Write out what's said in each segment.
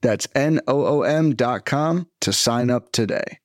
That's Noom.com to sign up today.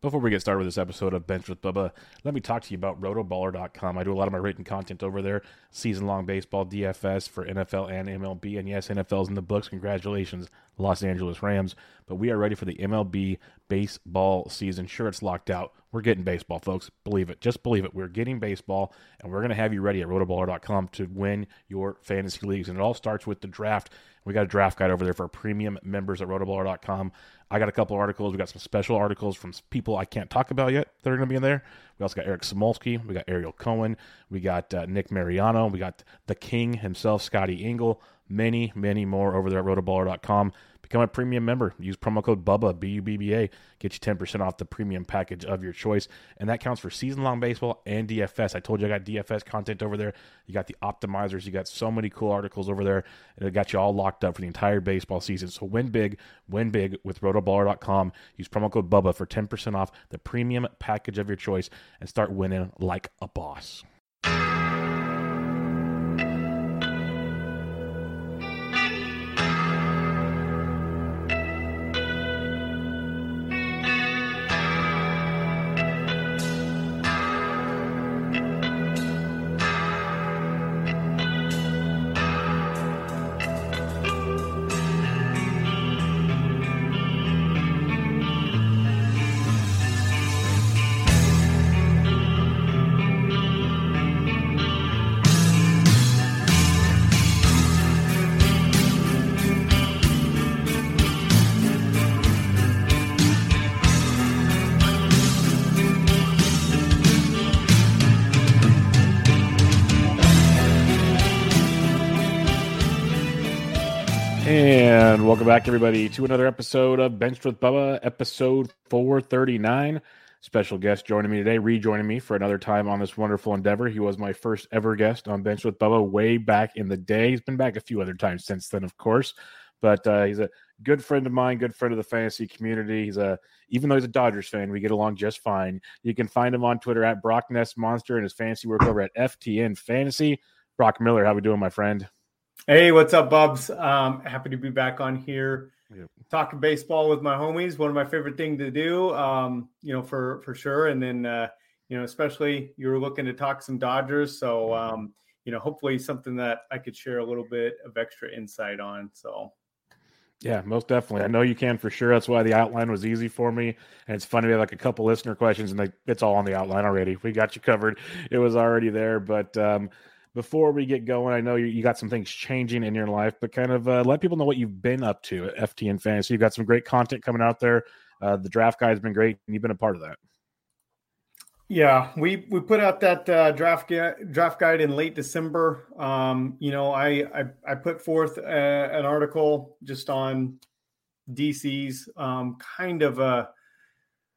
Before we get started with this episode of Bench with Bubba, let me talk to you about rotoballer.com. I do a lot of my written content over there. Season-long baseball, DFS for NFL and MLB. And yes, NFL's in the books. Congratulations, Los Angeles Rams. But we are ready for the MLB baseball season. Sure, it's locked out. We're getting baseball, folks. Believe it. Just believe it. We're getting baseball, and we're going to have you ready at rotoballer.com to win your fantasy leagues. And it all starts with the draft. We got a draft guide over there for premium members at rotoballer.com. I got a couple articles. We got some special articles from people I can't talk about yet that are going to be in there. We also got Eric Samolsky. We got Ariel Cohen. We got Nick Mariano. We got the king himself, Scotty Engel. Many, many more over there at rotoballer.com. Become a premium member. Use promo code BUBBA, B-U-B-B-A. Get you 10% off the premium package of your choice. And that counts for season-long baseball and DFS. I told you I got DFS content over there. You got the optimizers. You got so many cool articles over there. And it got you all locked up for the entire baseball season. So win big with rotoballer.com. Use promo code BUBBA for 10% off the premium package of your choice and start winning like a boss. And welcome back, everybody, to another episode of Bench with Bubba, episode 439. Special guest joining me today, rejoining me for another time on this wonderful endeavor. He was my first ever guest on Bench with Bubba way back in the day. He's been back a few other times since then, of course. But he's a good friend of mine, good friend of the fantasy community. Even though he's a Dodgers fan, we get along just fine. You can find him on Twitter at Broc Ness Monster and his fantasy work over at FTN Fantasy. Brock Miller, how we doing, my friend? Hey, what's up, Bubs? Happy to be back on here. Yep. Talking baseball with my homies, one of my favorite things to do, for sure. And then, especially you were looking to talk some Dodgers. So, hopefully something that I could share a little bit of extra insight on. So, yeah, most definitely. I know you can for sure. That's why the outline was easy for me. And it's funny, we had like a couple listener questions and it's all on the outline already. We got you covered. It was already there. But, before we get going, I know you got some things changing in your life, but kind of let people know what you've been up to at FTN Fantasy. You've got some great content coming out there. The draft guide has been great, and you've been a part of that. Yeah, we put out that draft guide in late December. I put forth an article just on DC's kind of a –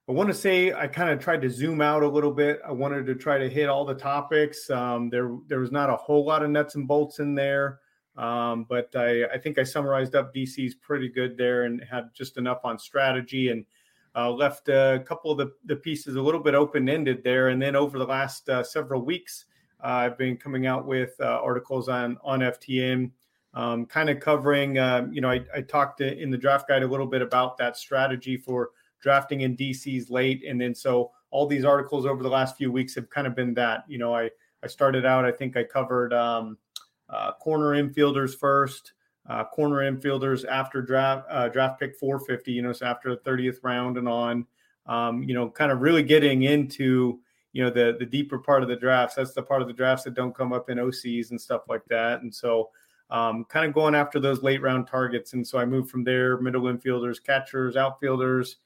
I want to say I kind of tried to zoom out a little bit. I wanted to try to hit all the topics. There was not a whole lot of nuts and bolts in there, but I think I summarized up DC's pretty good there and had just enough on strategy and left a couple of the pieces a little bit open-ended there. And then over the last several weeks, I've been coming out with articles on FTN, kind of covering, I talked in the draft guide a little bit about that strategy for drafting in DC's late. And then so all these articles over the last few weeks have kind of been that. I started out, I think I covered corner infielders first, corner infielders after draft pick 450, so after the 30th round and on, kind of really getting into, the deeper part of the drafts. That's the part of the drafts that don't come up in OCs and stuff like that. And so kind of going after those late round targets. And so I moved from there, middle infielders, catchers, outfielders,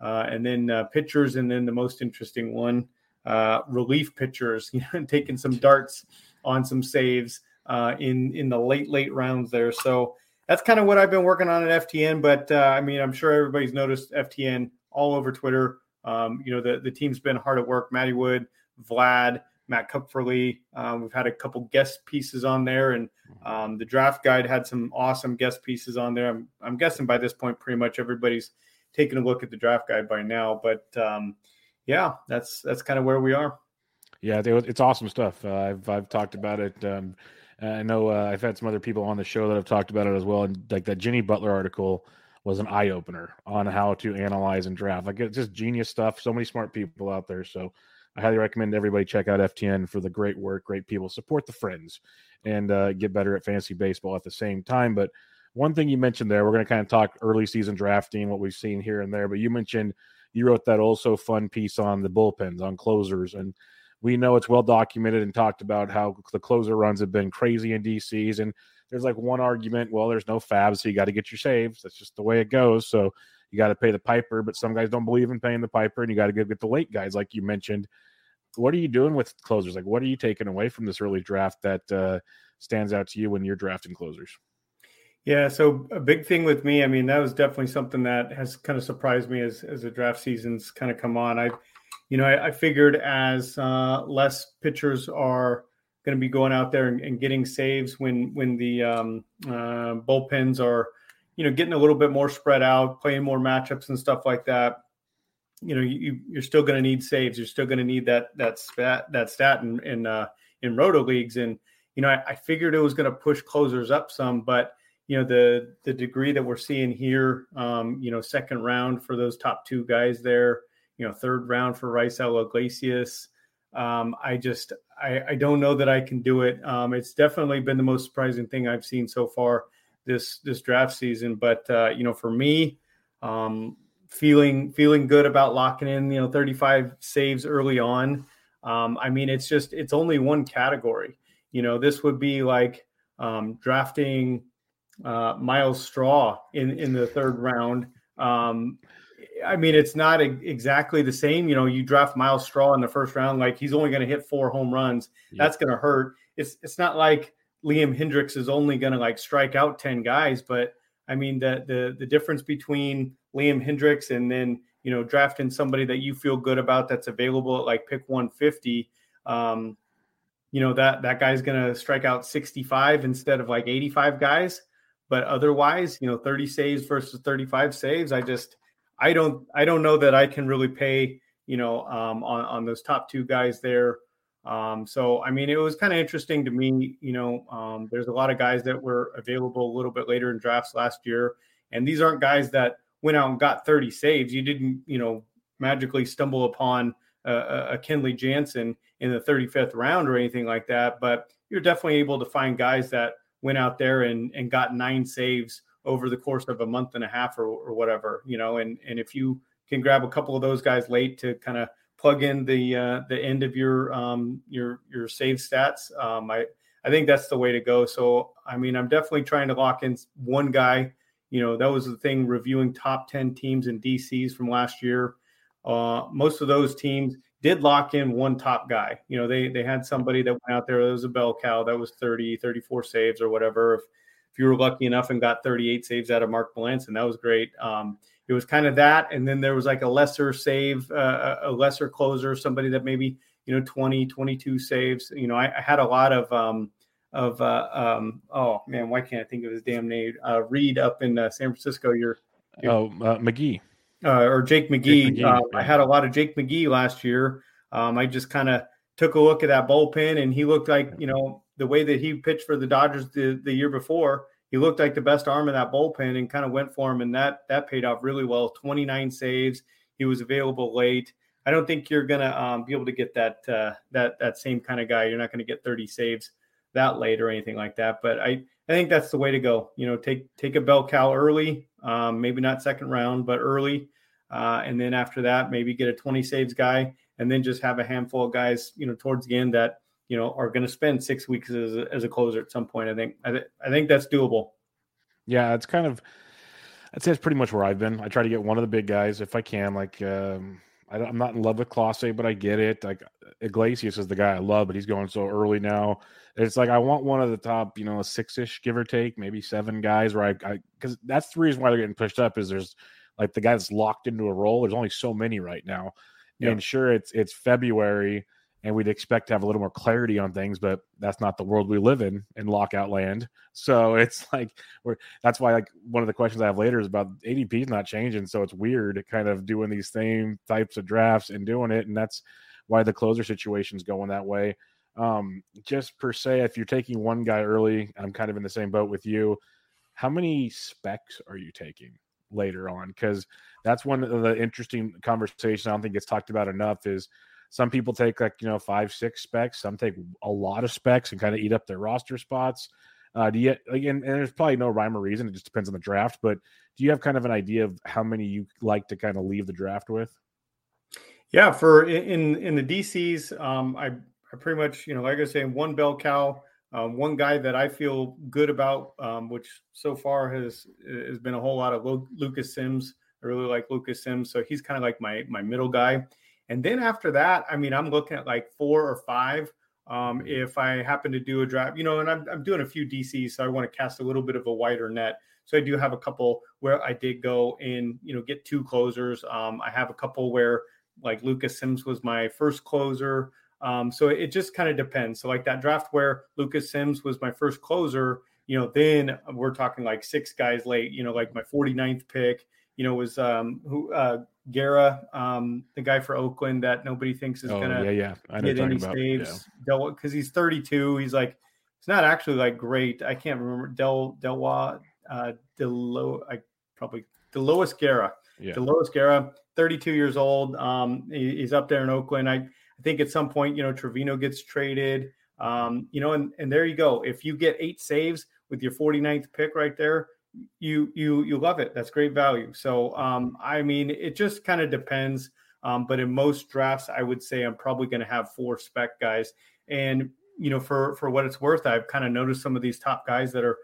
and then pitchers, and then the most interesting one, relief pitchers, taking some darts on some saves in the late rounds there. So that's kind of what I've been working on at FTN. But I mean, I'm sure everybody's noticed FTN all over Twitter. You know, the team's been hard at work. Matty Wood, Vlad, Matt Kupferle. We've had a couple guest pieces on there, and the draft guide had some awesome guest pieces on there. I'm guessing by this point, pretty much everybody's taking a look at the draft guide by now. But yeah, that's kind of where we are. Yeah, it's awesome stuff. I've talked about it. I know I've had some other people on the show that have talked about it as well. And like that Jenny Butler article was an eye opener on how to analyze and draft. Like it's just genius stuff. So many smart people out there. So I highly recommend everybody check out FTN for the great work, great people. Support the friends and get better at fantasy baseball at the same time. But one thing you mentioned there, we're going to kind of talk early season drafting, what we've seen here and there. But you mentioned you wrote that also fun piece on the bullpens, on closers, and we know it's well documented and talked about how the closer runs have been crazy in DCs. And there's like one argument, well, there's no fabs, so you got to get your saves. That's just the way it goes. So you got to pay the piper, but some guys don't believe in paying the piper, and you got to go get the late guys, like you mentioned. What are you doing with closers? Like, what are you taking away from this early draft that stands out to you when you're drafting closers? Yeah, so a big thing with me, I mean, that was definitely something that has kind of surprised me as the draft season's kind of come on. I figured as less pitchers are going to be going out there and getting saves when the bullpens are, you know, getting a little bit more spread out, playing more matchups and stuff like that, you know, you're still going to need saves. You're still going to need that stat in roto leagues. And, you know, I figured it was going to push closers up some, but, you know, the degree that we're seeing here, you know, second round for those top two guys there, you know, third round for Raisel Iglesias. I don't know that I can do it. It's definitely been the most surprising thing I've seen so far this draft season. But, you know, for me, feeling good about locking in, you know, 35 saves early on. I mean, it's only one category. You know, this would be like drafting Miles Straw in the third round. I mean, it's not exactly the same. You know, you draft Miles Straw in the first round, like he's only going to hit 4 home runs. Yeah. That's going to hurt. It's not like Liam Hendricks is only going to like strike out 10 guys. But I mean, the difference between Liam Hendricks and then, you know, drafting somebody that you feel good about that's available at like pick 150, you know, that guy's going to strike out 65 instead of like 85 guys. But otherwise, you know, 30 saves versus 35 saves. I don't know that I can really pay, you know, on those top two guys there. So, I mean, it was kind of interesting to me, you know, there's a lot of guys that were available a little bit later in drafts last year. And these aren't guys that went out and got 30 saves. You didn't, you know, magically stumble upon a Kenley Jansen in the 35th round or anything like that. But you're definitely able to find guys that went out there and got 9 saves over the course of a month and a half or whatever, you know, and if you can grab a couple of those guys late to kind of plug in the end of your save stats, I think that's the way to go. So, I mean, I'm definitely trying to lock in one guy. You know, that was the thing, reviewing top 10 teams and DCs from last year. Most of those teams did lock in one top guy. You know, they had somebody that went out there, that was a bell cow, that was 34 saves or whatever. If you were lucky enough and got 38 saves out of Mark Melanson, that was great. It was kind of that. And then there was like a lesser save, a lesser closer, somebody that maybe, you know, 20, 22 saves. You know, I had a lot of oh man, why can't I think of his damn name? Reed up in San Francisco. McGee. Or Jake McGee. I had a lot of Jake McGee last year. I just kind of took a look at that bullpen, and he looked like, you know, the way that he pitched for the Dodgers the year before, he looked like the best arm in that bullpen and kind of went for him. And that paid off really well. 29 saves. He was available late. I don't think you're going to be able to get that same kind of guy. You're not going to get 30 saves that late or anything like that. But I think that's the way to go. You know, take a bell cow early, maybe not second round, but early. And then after that, maybe get a 20 saves guy, and then just have a handful of guys, you know, towards the end that, you know, are going to spend 6 weeks as a closer at some point. I think that's doable. Yeah, it's kind of, I'd say it's pretty much where I've been. I try to get one of the big guys if I can, like I'm not in love with Clase, but I get it. Like Iglesias is the guy I love, but he's going so early now. It's like I want one of the top, six-ish, give or take, maybe seven guys. Where because that's the reason why they're getting pushed up is there's like the guy that's locked into a role. There's only so many right now, and sure, it's February, and we'd expect to have a little more clarity on things, but that's not the world we live in lockout land. So it's like that's why like one of the questions I have later is about ADP is not changing, so it's weird kind of doing these same types of drafts and doing it, and that's why the closer situation's going that way. Just per se, if you're taking one guy early, I'm kind of in the same boat with you. How many specs are you taking later on? Because that's one of the interesting conversations I don't think gets talked about enough is some people take like, 5-6 specs. Some take a lot of specs and kind of eat up their roster spots. And there's probably no rhyme or reason. It just depends on the draft. But do you have kind of an idea of how many you like to kind of leave the draft with? Yeah, in the DCs, I pretty much, like I was saying, one bell cow, one guy that I feel good about, which so far has been a whole lot of Lucas Sims. I really like Lucas Sims. So he's kind of like my middle guy. And then after that, I mean, I'm looking at like 4 or 5. If I happen to do a draft, and I'm doing a few DCs, so I want to cast a little bit of a wider net. So I do have a couple where I did go and, get 2 closers. I have a couple where like Lucas Sims was my first closer. So it just kind of depends. So like that draft where Lucas Sims was my first closer, then we're talking like 6 guys late, like my 49th pick, was Guerra, the guy for Oakland that nobody thinks is going to get any saves. Because he's 32. He's like, it's not actually like great. I can't remember. Delois Guerra. Yeah. Delois Guerra, 32 years old. He's up there in Oakland. I think at some point, Trevino gets traded. And there you go. If you get 8 saves with your 49th pick right there, you love it. That's great value. So, it just kind of depends. But in most drafts, I would say I'm probably going to have 4 spec guys. And, for what it's worth, I've kind of noticed some of these top guys that are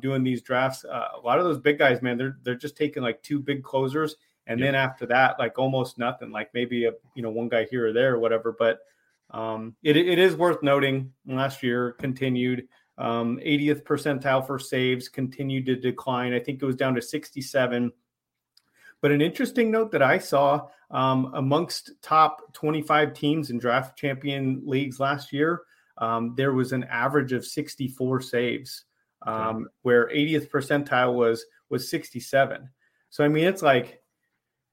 doing these drafts. A lot of those big guys, man, they're just taking like 2 big closers. And then after that, like almost nothing, like maybe, one guy here or there or whatever. But it is worth noting last year continued. 80th percentile for saves continued to decline. I think it was down to 67. But an interesting note that I saw amongst top 25 teams in draft champion leagues last year, there was an average of 64 saves, where 80th percentile was 67. So, it's like,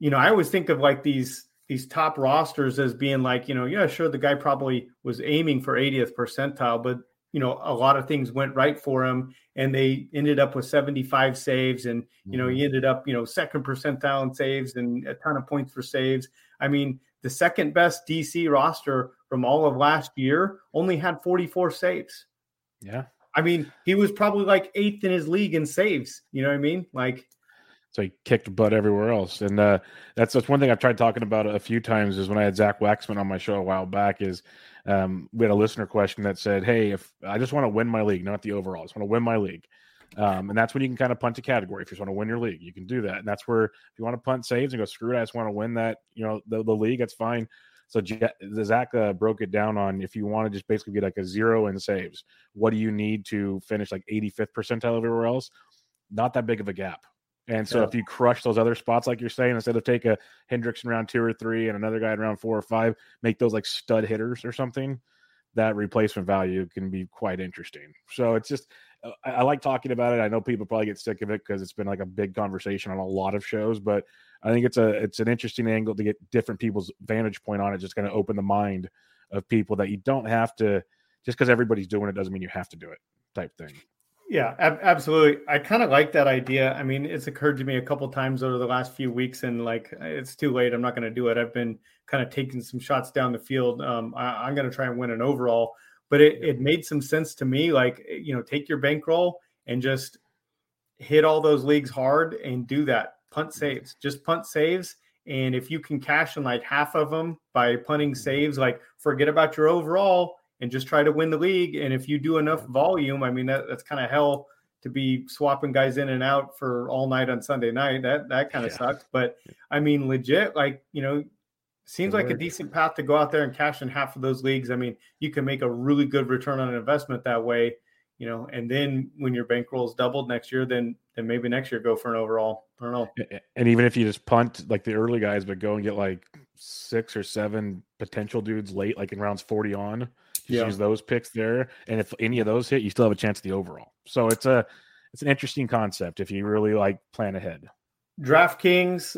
I always think of like these top rosters as being like, sure, the guy probably was aiming for 80th percentile, but a lot of things went right for him and they ended up with 75 saves and, he ended up, second percentile in saves and a ton of points for saves. The second best DC roster from all of last year only had 44 saves. Yeah. He was probably like 8th in his league in saves. You know what I mean? Like, so he kicked butt everywhere else. And that's one thing I've tried talking about a few times is when I had Zach Waxman on my show a while back is we had a listener question that said, hey, if I just want to win my league, not the overall, I just want to win my league. And that's when you can kind of punt a category. If you just want to win your league, you can do that. And that's where if you want to punt saves and go, screw it, I just want to win that, the league, that's fine. So Zach broke it down on if you want to just basically get like a 0 in saves, what do you need to finish like 85th percentile everywhere else? Not that big of a gap. And so if you crush those other spots, like you're saying, instead of take a Hendricks in round 2 or 3 and another guy in round 4 or 5, make those like stud hitters or something, that replacement value can be quite interesting. So it's just, I like talking about it. I know people probably get sick of it because it's been like a big conversation on a lot of shows, but I think it's an interesting angle to get different people's vantage point on it. Just going to open the mind of people that you don't have to, just because everybody's doing it doesn't mean you have to do it type thing. Yeah, absolutely. I kind of like that idea. It's occurred to me a couple times over the last few weeks and like, it's too late. I'm not going to do it. I've been kind of taking some shots down the field. I'm going to try and win an overall, but it made some sense to me. Like, take your bankroll and just hit all those leagues hard and do that. Punt saves. And if you can cash in like half of them by punting saves, like forget about your overall and just try to win the league. And if you do enough volume, that's kind of hell to be swapping guys in and out for all night on Sunday night. That kind of sucks. But legit, like, Seems like a decent path to go out there and cash in half of those leagues. I mean, you can make a really good return on an investment that way, you know, and then when your bankroll is doubled next year, then maybe next year go for an overall. I don't know. And even if you just punt like the early guys, but go and get like 6 or 7 potential dudes late, like in rounds 40 on, use those picks there. And if any of those hit, you still have a chance at the overall. So it's an interesting concept if you really like plan ahead. DraftKings,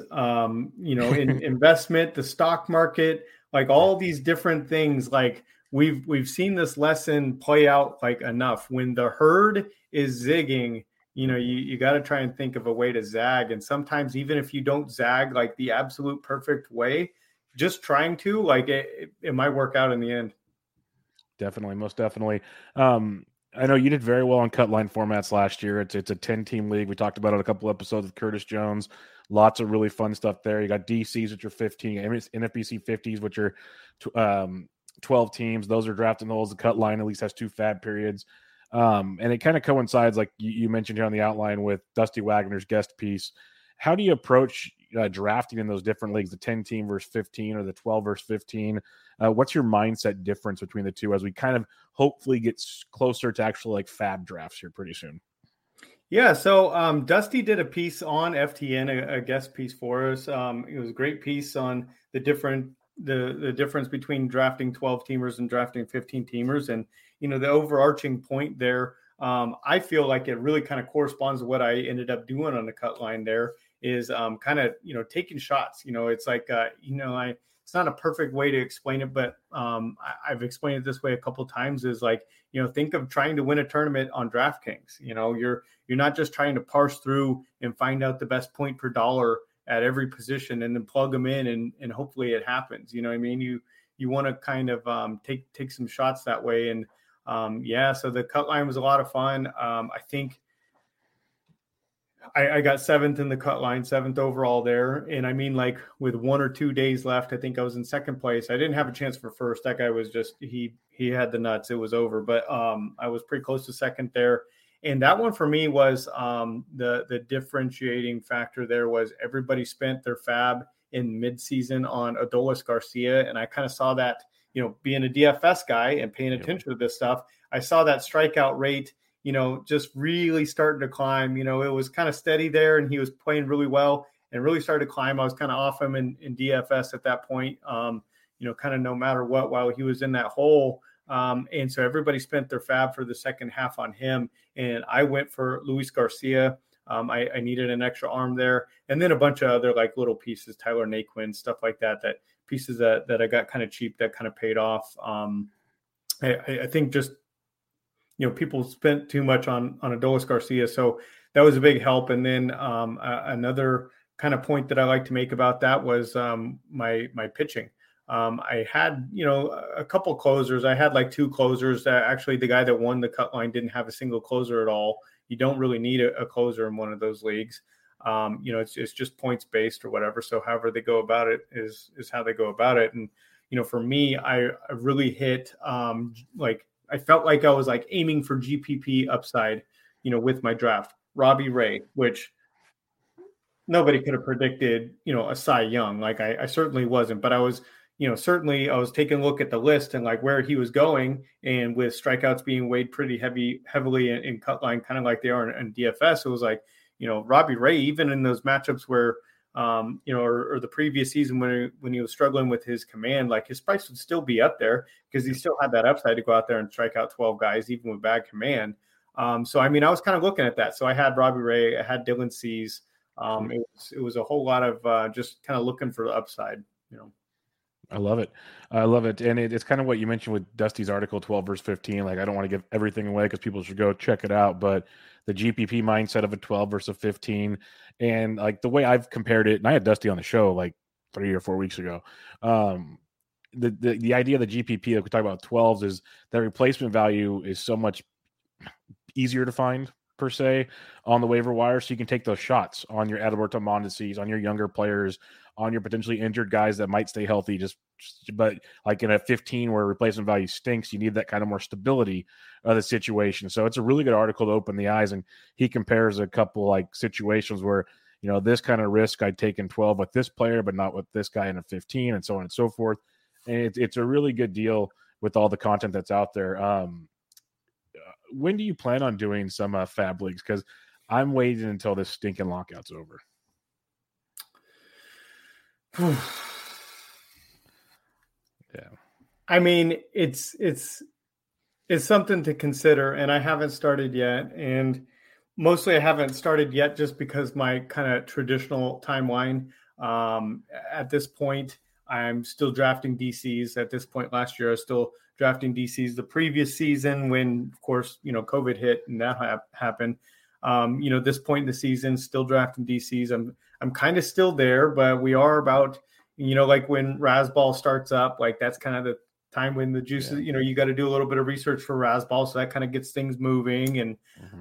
investment, the stock market, like all these different things. Like we've seen this lesson play out like enough. When the herd is zigging, you know, you got to try and think of a way to zag. And sometimes even if you don't zag like the absolute perfect way, just trying to like it might work out in the end. Definitely. Most definitely. I know you did very well on cut line formats last year. It's a 10-team league. We talked about it a couple episodes with Curtis Jones. Lots of really fun stuff there. You got DCs, which are 15, NFBC 50s, which are 12 teams. Those are drafting those. The cut line at least has 2 fab periods. And it kind of coincides, like you mentioned here on the outline, with Dusty Wagner's guest piece. How do you approach drafting in those different leagues, the 10-team versus 15 or the 12 versus 15? What's your mindset difference between the two as we kind of hopefully get closer to actual like fab drafts here pretty soon? Yeah. So Dusty did a piece on FTN, a guest piece for us. It was a great piece on the difference between drafting 12 teamers and drafting 15 teamers. And, you know, the overarching point there, I feel like it really kind of corresponds to what I ended up doing on the cut line there is kind of, you know, taking shots. You know, it's like, it's not a perfect way to explain it, but I've explained it this way a couple of times is like, you know, think of trying to win a tournament on DraftKings. You know, you're not just trying to parse through and find out the best point per dollar at every position and then plug them in and hopefully it happens. You know what I mean? You want to kind of take some shots that way. And so the cut line was a lot of fun. I think I got 7th in the cut line, 7th overall there. And I mean, like with 1 or 2 days left, I think I was in 2nd place. I didn't have a chance for 1st. That guy was just, he had the nuts. It was over, but I was pretty close to 2nd there. And that one for me was the differentiating factor there was everybody spent their fab in midseason on Adolis Garcia. And I kind of saw that, you know, being a DFS guy and paying attention to this stuff, I saw that strikeout rate, you know, just really starting to climb. You know, it was kind of steady there and he was playing really well and really started to climb. I was kind of off him in DFS at that point, you know, kind of no matter what, while he was in that hole. And so everybody spent their fab for the second half on him. And I went for Luis Garcia. I needed an extra arm there. And then a bunch of other like little pieces, Tyler Naquin, stuff like that, that pieces that I got kind of cheap that kind of paid off. I think just, you know, people spent too much on Adolis Garcia. So that was a big help. And then another kind of point that I like to make about that was my pitching. I had, you know, a couple closers. I had like 2 closers. Actually, the guy that won the cut line didn't have a single closer at all. You don't really need a closer in one of those leagues. You know, it's just points based or whatever. So however they go about it is how they go about it. And, you know, for me, I really hit I felt like I was like aiming for GPP upside, you know, with my draft. Robbie Ray, which nobody could have predicted, you know, a Cy Young. Like I certainly wasn't, but I was, you know, certainly I was taking a look at the list and like where he was going. And with strikeouts being weighed pretty heavily in cut line, kind of like they are in DFS, it was like, you know, Robbie Ray, even in those matchups where, you know, or the previous season when he was struggling with his command, like his price would still be up there because he still had that upside to go out there and strike out 12 guys, even with bad command. So, I mean, I was kind of looking at that. So I had Robbie Ray, I had Dylan Cease. It was a whole lot of just kind of looking for the upside, you know. I love it. And it's kind of what you mentioned with Dusty's article, 12 versus 15. Like, I don't want to give everything away because people should go check it out. But the GPP mindset of a 12 versus 15. And, like, the way I've compared it, and I had Dusty on the show, like, 3 or 4 weeks ago. The idea of the GPP, like we talk about 12s, is that replacement value is so much easier to find, per se, on the waiver wire. So you can take those shots on your Adalberto Mondesi's, on your younger players, on your potentially injured guys that might stay healthy. But like in a 15 where replacement value stinks, you need that kind of more stability of the situation. So it's a really good article to open the eyes. And he compares a couple like situations where, you know, this kind of risk I'd take in 12 with this player, but not with this guy in a 15, and so on and so forth. And it's a really good deal with all the content that's out there. When do you plan on doing some fab leagues? Because I'm waiting until this stinking lockout's over. Yeah. I mean, it's something to consider, and I haven't started yet. And mostly I haven't started yet just because my kind of traditional timeline at this point, I'm still drafting DCs. At this point last year, I was still drafting DCs. The previous season when, of course, you know, COVID hit and that happened, you know, this point in the season, still drafting DCs. I'm kind of still there, but we are about, you know, like when Rasball starts up, like that's kind of the time when the juices, you know, you got to do a little bit of research for Rasball. So that kind of gets things moving. And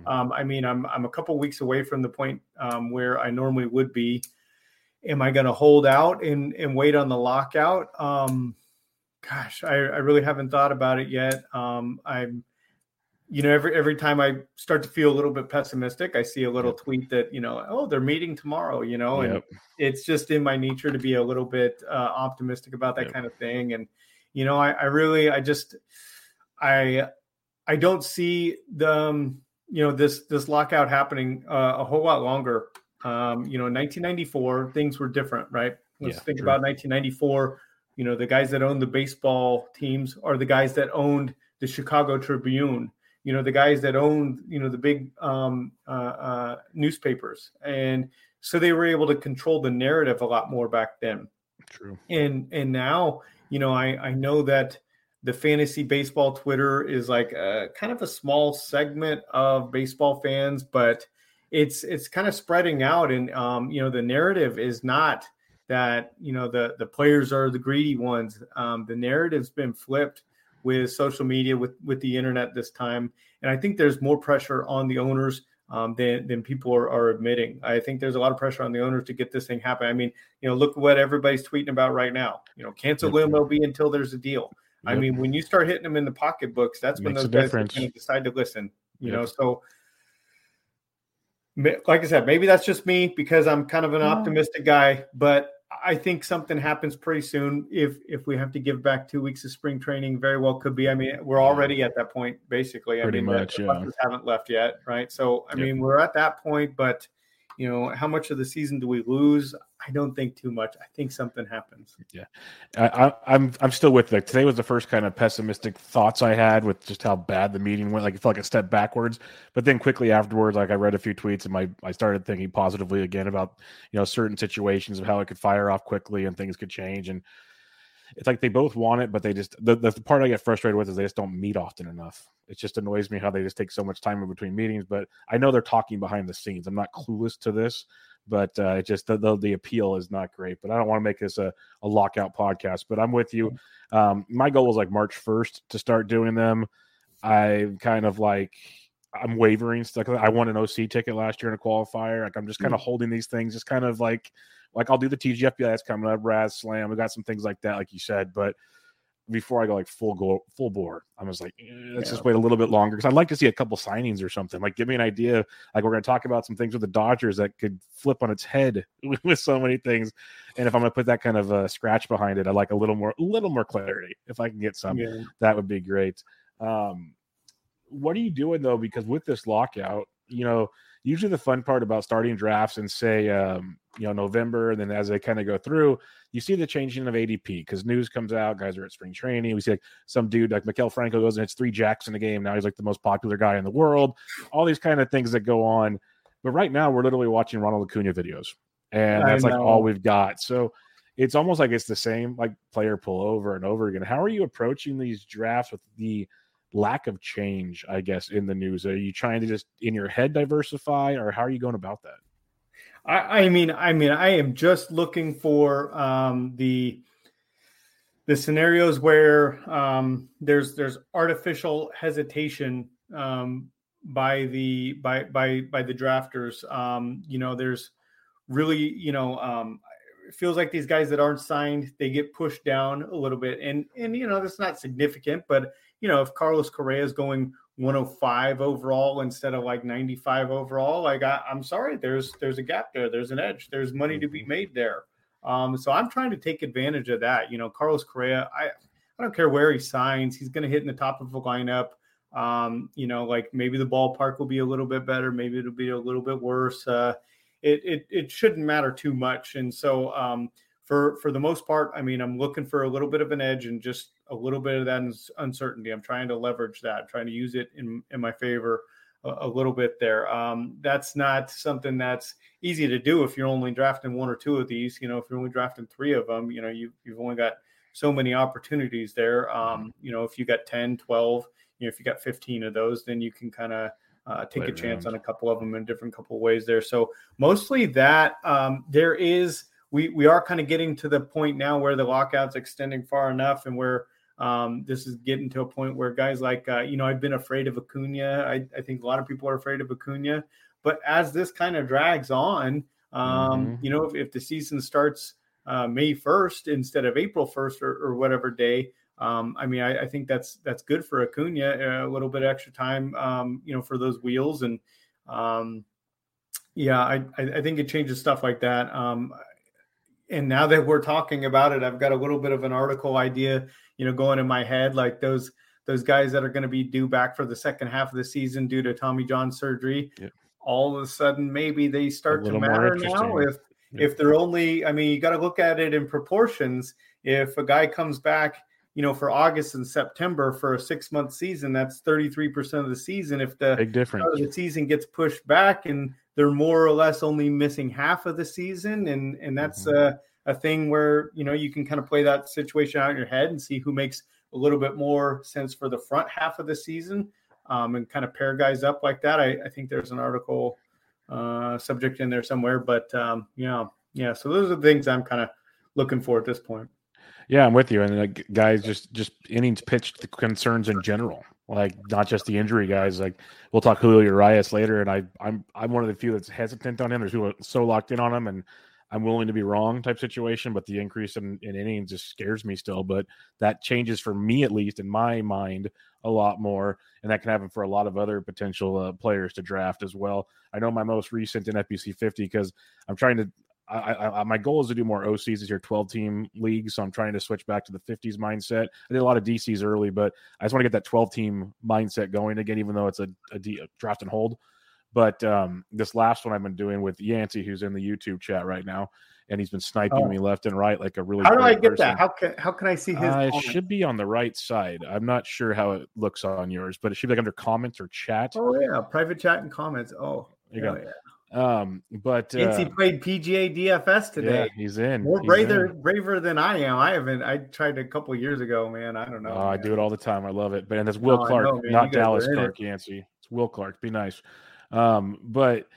I mean, I'm a couple weeks away from the point where I normally would be. Am I going to hold out and wait on the lockout? Gosh, I really haven't thought about it yet. I'm, you know, every time I start to feel a little bit pessimistic, I see a little tweet that, you know, oh, they're meeting tomorrow, you know, and it's just in my nature to be a little bit optimistic about that kind of thing. And, you know, I don't see the, you know, this lockout happening a whole lot longer. You know, in 1994, things were different, right? Let's think about 1994. You know, the guys that owned the baseball teams are the guys that owned the Chicago Tribune, you know, the guys that owned, you know, the big newspapers. And so they were able to control the narrative a lot more back then. True. And now, you know, I know that the fantasy baseball Twitter is like a kind of a small segment of baseball fans, but it's kind of spreading out. And, you know, the narrative is not that, you know, the players are the greedy ones. The narrative's been flipped with social media, with the internet this time. And I think there's more pressure on the owners than people are admitting. I think there's a lot of pressure on the owners to get this thing happen. I mean, you know, look what everybody's tweeting about right now, you know, cancel MLB until there's a deal. I mean, when you start hitting them in the pocketbooks, that's when those guys are gonna decide to listen, you know? So, like I said, maybe that's just me because I'm kind of an optimistic guy, but I think something happens pretty soon. If we have to give back 2 weeks of spring training, very well could be. I mean, we're already at that point, basically. Pretty much, the Buckeyes haven't left yet, right? So, I mean, we're at that point, but, you know, how much of the season do we lose? I don't think too much. I think something happens. Yeah, I'm still with that. Today was the first kind of pessimistic thoughts I had with just how bad the meeting went. Like it felt like a step backwards, but then quickly afterwards, like I read a few tweets and I started thinking positively again about, you know, certain situations of how it could fire off quickly and things could change. And it's like they both want it, but they just the part I get frustrated with is they just don't meet often enough. It just annoys me how they just take so much time in between meetings. But I know they're talking behind the scenes. I'm not clueless to this. But it just the appeal is not great. But I don't want to make this a lockout podcast. But I'm with you. My goal was like March 1st to start doing them. I'm kind of like I'm wavering. Like I won an OC ticket last year in a qualifier. Like I'm just kind of holding these things. Just kind of like I'll do the TGFBI that's coming up. Raz Slam. We got some things like that, like you said. But before I go like full bore, I'm just like, let's just wait a little bit longer because I'd like to see a couple signings or something. Like, give me an idea. Like, we're going to talk about some things with the Dodgers that could flip on its head with so many things. And if I'm going to put that kind of a scratch behind it, I'd like a little more clarity. If I can get some, that would be great. What are you doing though? Because with this lockout, you know, usually the fun part about starting drafts and say, you know, November, and then as they kind of go through, you see the changing of ADP because news comes out, guys are at spring training. We see like some dude like Mikel Franco goes and hits 3 jacks in a game. Now he's like the most popular guy in the world. All these kind of things that go on. But right now we're literally watching Ronald Acuna videos, and that's like all we've got. So it's almost like it's the same like player pull over and over again. How are you approaching these drafts with the lack of change, I guess, in the news? Are you trying to just in your head diversify, or how are you going about that? I mean, I am just looking for the scenarios where there's artificial hesitation by the drafters. You know, there's really, you know, it feels like these guys that aren't signed, they get pushed down a little bit, and you know that's not significant, but you know if Carlos Correa is going 105 overall instead of like 95 overall. Like, I'm sorry, there's a gap there. There's an edge. There's money to be made there. So I'm trying to take advantage of that. You know, Carlos Correa, I don't care where he signs. He's going to hit in the top of the lineup. You know, like maybe the ballpark will be a little bit better. Maybe it'll be a little bit worse. It shouldn't matter too much. And so for the most part, I mean, I'm looking for a little bit of an edge and just a little bit of that uncertainty. I'm trying to leverage that. I'm trying to use it in my favor a little bit there. That's not something that's easy to do if you're only drafting one or two of these. You know, if you're only drafting three of them, you know, you've only got so many opportunities there. You know, if you got 10, 12, you know, if you got 15 of those, then you can kind of take a chance on a couple of them in different couple of ways there. So mostly that there is, we are kind of getting to the point now where the lockout's extending far enough and where this is getting to a point where guys like, you know, I've been afraid of Acuna. I think a lot of people are afraid of Acuna, but as this kind of drags on, you know, if the season starts May 1st instead of April 1st or whatever day, I mean, I think that's good for Acuna, a little bit extra time, you know, for those wheels. And yeah, I think it changes stuff like that. And now that we're talking about it, I've got a little bit of an article idea, you know, going in my head, like those guys that are going to be due back for the second half of the season due to Tommy John surgery. Yep. All of a sudden, maybe they start to matter now if they're only, I mean, you got to look at it in proportions. If a guy comes back, you know, for August and September for a 6-month season, that's 33% of the season. If the start of the season gets pushed back and they're more or less only missing half of the season. And that's a thing where, you know, you can kind of play that situation out in your head and see who makes a little bit more sense for the front half of the season and kind of pair guys up like that. I think there's an article subject in there somewhere, but yeah. So those are the things I'm kind of looking for at this point. Yeah, I'm with you. And like guys, just innings pitched, the concerns in general, like not just the injury guys. Like we'll talk Julio Urias later, and I'm one of the few that's hesitant on him. There's who are so locked in on him, and I'm willing to be wrong type situation. But the increase in innings just scares me still. But that changes for me, at least in my mind, a lot more, and that can happen for a lot of other potential players to draft as well. I know my most recent in FBC 50 because I'm trying to. My goal is to do more OCs this year, 12-team league, so I'm trying to switch back to the 50s mindset. I did a lot of DCs early, but I just want to get that 12-team mindset going again, even though it's a draft and hold. But this last one I've been doing with Yancey, who's in the YouTube chat right now, and he's been sniping me left and right like a really How do I get person. That? How can I see his comment? It should be on the right side. I'm not sure how it looks on yours, but it should be like under comments or chat. Oh, yeah, private chat and comments. Oh, there you go. Yeah. But he played PGA DFS today. Yeah, he's in. More braver than I am. I tried a couple years ago, man. I don't know. I do it all the time. I love it. But and that's Will Clark, not Dallas Clark Yancey. It's Will Clark. Be nice. But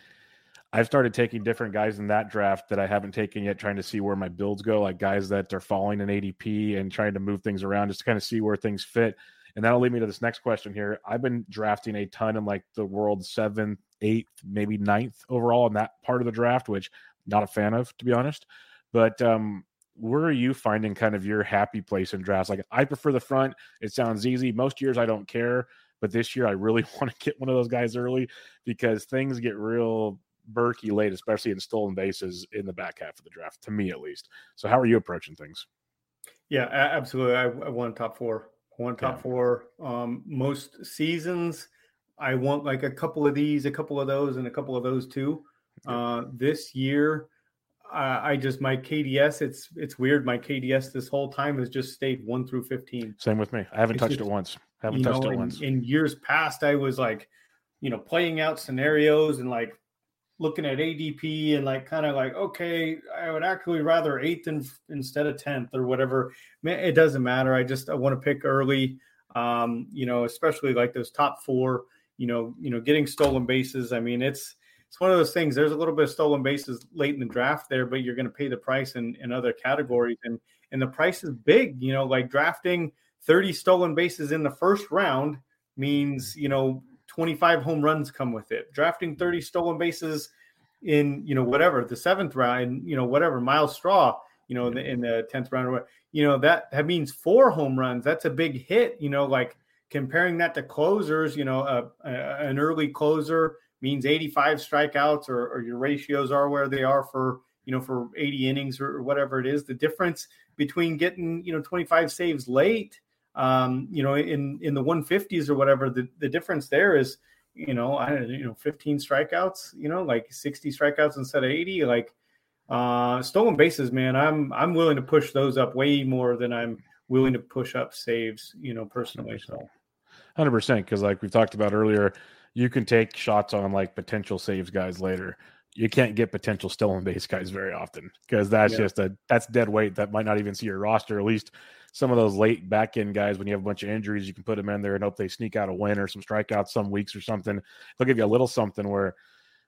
I've started taking different guys in that draft that I haven't taken yet, trying to see where my builds go, like guys that are falling in ADP and trying to move things around just to kind of see where things fit. And that'll lead me to this next question here. I've been drafting a ton in like the world 7th, 8th, maybe 9th overall in that part of the draft, which I'm not a fan of, to be honest. But where are you finding kind of your happy place in drafts? Like I prefer the front. It sounds easy. Most years I don't care, but this year I really want to get one of those guys early because things get real murky late, especially in stolen bases in the back half of the draft, to me at least. So how are you approaching things? Yeah, absolutely. I want top four. I want top four. Most seasons, I want like a couple of these, a couple of those, and a couple of those too. This year, I just, my KDS, it's weird. My KDS this whole time has just stayed 1 through 15. Same with me. I haven't touched it once. In years past, I was like, you know, playing out scenarios and like looking at ADP and like, kind of like, okay, I would actually rather 8th instead of 10th or whatever. Man, it doesn't matter. I want to pick early, you know, especially like those top four. You know, getting stolen bases. I mean, it's one of those things. There's a little bit of stolen bases late in the draft there, but you're going to pay the price in other categories. And the price is big, you know, like drafting 30 stolen bases in the first round means, you know, 25 home runs come with it. Drafting 30 stolen bases in, you know, whatever, the 7th round, you know, whatever, Miles Straw, you know, in the 10th round, or whatever, you know, that means 4 home runs. That's a big hit, you know, like, Comparing that to closers, you know, an early closer means 85 strikeouts, or your ratios are where they are for, you know, for 80 innings or whatever it is. The difference between getting, you know, 25 saves late, you know, in the 150s or whatever, the difference there is, you know, 15 strikeouts, you know, like 60 strikeouts instead of 80, like stolen bases, man. I'm willing to push those up way more than I'm willing to push up saves, you know, personally. 100%. So 100%. 'Cause like we talked about earlier, you can take shots on like potential saves guys later. You can't get potential stolen base guys very often, because that's just that's dead weight. That might not even see your roster. At least some of those late back end guys, when you have a bunch of injuries, you can put them in there and hope they sneak out a win or some strikeouts some weeks or something. They'll give you a little something where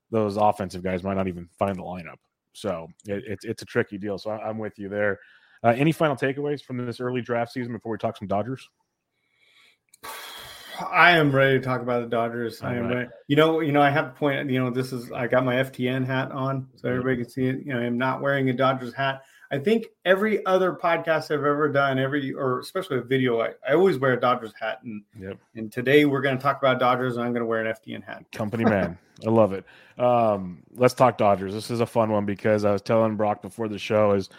those offensive guys might not even find the lineup. So it's a tricky deal. So I'm with you there. Any final takeaways from this early draft season before we talk some Dodgers? I am ready to talk about the Dodgers. I am ready. You know, I have a point. You know, I got my FTN hat on, so everybody can see it. You know, I'm not wearing a Dodgers hat. I think every other podcast I've ever done, or especially a video, I always wear a Dodgers hat. And and today we're going to talk about Dodgers, and I'm going to wear an FTN hat. Company man, I love it. Let's talk Dodgers. This is a fun one, because I was telling Brock before the show is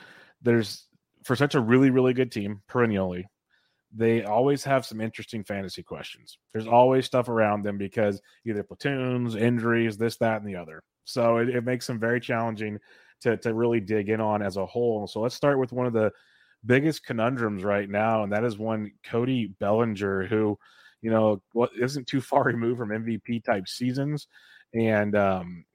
there's for such a really, really good team perennially. They always have some interesting fantasy questions. There's always stuff around them because either platoons, injuries, this, that, and the other. So it makes them very challenging to really dig in on as a whole. So let's start with one of the biggest conundrums right now, and that is one Cody Bellinger, who, you know, isn't too far removed from MVP-type seasons. And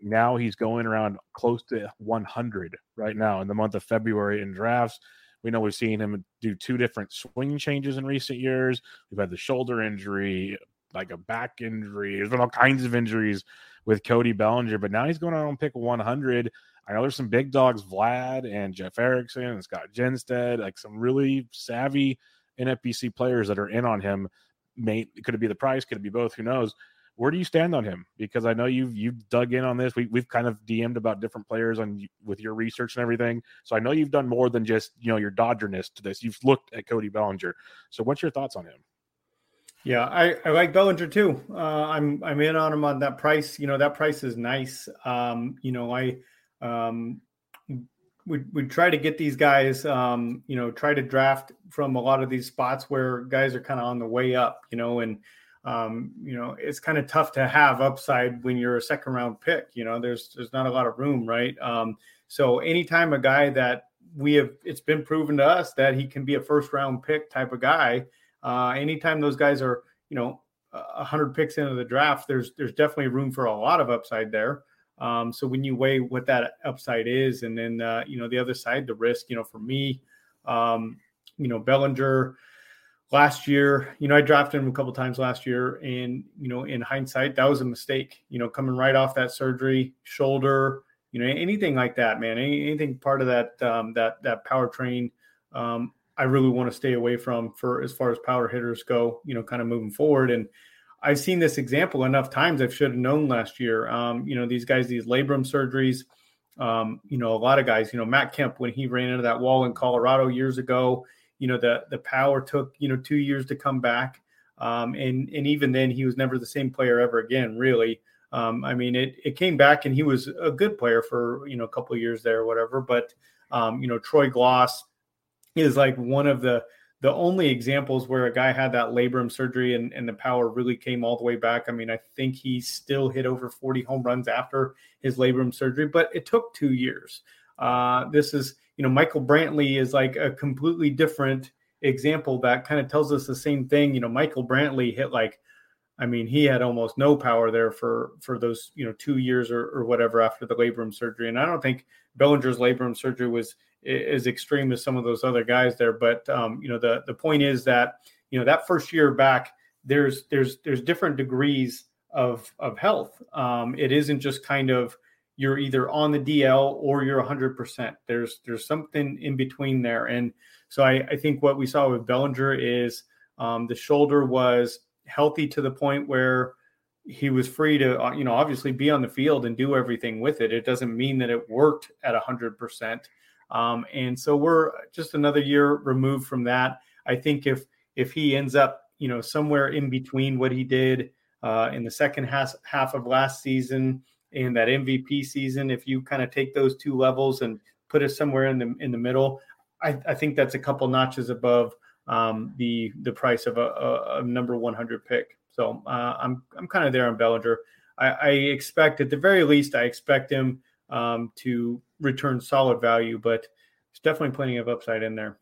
now he's going around close to 100 right now in the month of February in drafts. We know we've seen him do two different swing changes in recent years. We've had the shoulder injury, like a back injury. There's been all kinds of injuries with Cody Bellinger, but now he's going on pick 100. I know there's some big dogs, Vlad and Jeff Erickson and Scott Genstead, like some really savvy NFBC players that are in on him. Could it be the price? Could it be both? Who knows? Where do you stand on him? Because I know you've dug in on this. We've kind of DM'd about different players with your research and everything. So I know you've done more than just, you know, your Dodgerness to this. You've looked at Cody Bellinger. So what's your thoughts on him? Yeah, I like Bellinger too. I'm in on him on that price. You know, that price is nice. You know, we try to get these guys, you know, try to draft from a lot of these spots where guys are kind of on the way up, you know, and you know, it's kind of tough to have upside when you're a second round pick. You know, there's not a lot of room, right? So anytime a guy that it's been proven to us that he can be a first round pick type of guy, anytime those guys are, you know, 100 picks into the draft, there's definitely room for a lot of upside there. So when you weigh what that upside is, and then, you know, the other side, the risk, you know, for me, you know, Bellinger, last year, you know, I drafted him a couple times last year, and, you know, in hindsight, that was a mistake, you know, coming right off that surgery, shoulder, you know, anything like that, man, anything part of that, that powertrain, I really want to stay away from for as far as power hitters go, you know, kind of moving forward. And I've seen this example enough times. I should have known last year, you know, these guys, these labrum surgeries, you know, a lot of guys, you know, Matt Kemp, when he ran into that wall in Colorado years ago, you know, the power took, you know, 2 years to come back. And even then he was never the same player ever again, really. I mean, it came back and he was a good player for, you know, a couple of years there or whatever. But, you know, Troy Gloss is like one of the only examples where a guy had that labrum surgery and the power really came all the way back. I mean, I think he still hit over 40 home runs after his labrum surgery, but it took 2 years. This is, you know, Michael Brantley is like a completely different example that kind of tells us the same thing. You know, Michael Brantley hit like, I mean, he had almost no power there for those, you know, 2 years or whatever after the labrum surgery. And I don't think Bellinger's labrum surgery was as extreme as some of those other guys there. But, you know, the point is that, you know, that first year back, there's different degrees of health. It isn't just kind of, you're either on the DL or you're 100%. There's something in between there. And so I think what we saw with Bellinger is the shoulder was healthy to the point where he was free to, you know, obviously be on the field and do everything with it. It doesn't mean that it worked at 100%. And so we're just another year removed from that. I think if he ends up, you know, somewhere in between what he did in the second half of last season and that MVP season. If you kind of take those two levels and put us somewhere in the middle, I think that's a couple notches above the price of a number 100 pick. So I'm kind of there on Bellinger. I expect, at the very least, I expect him to return solid value, but there's definitely plenty of upside in there.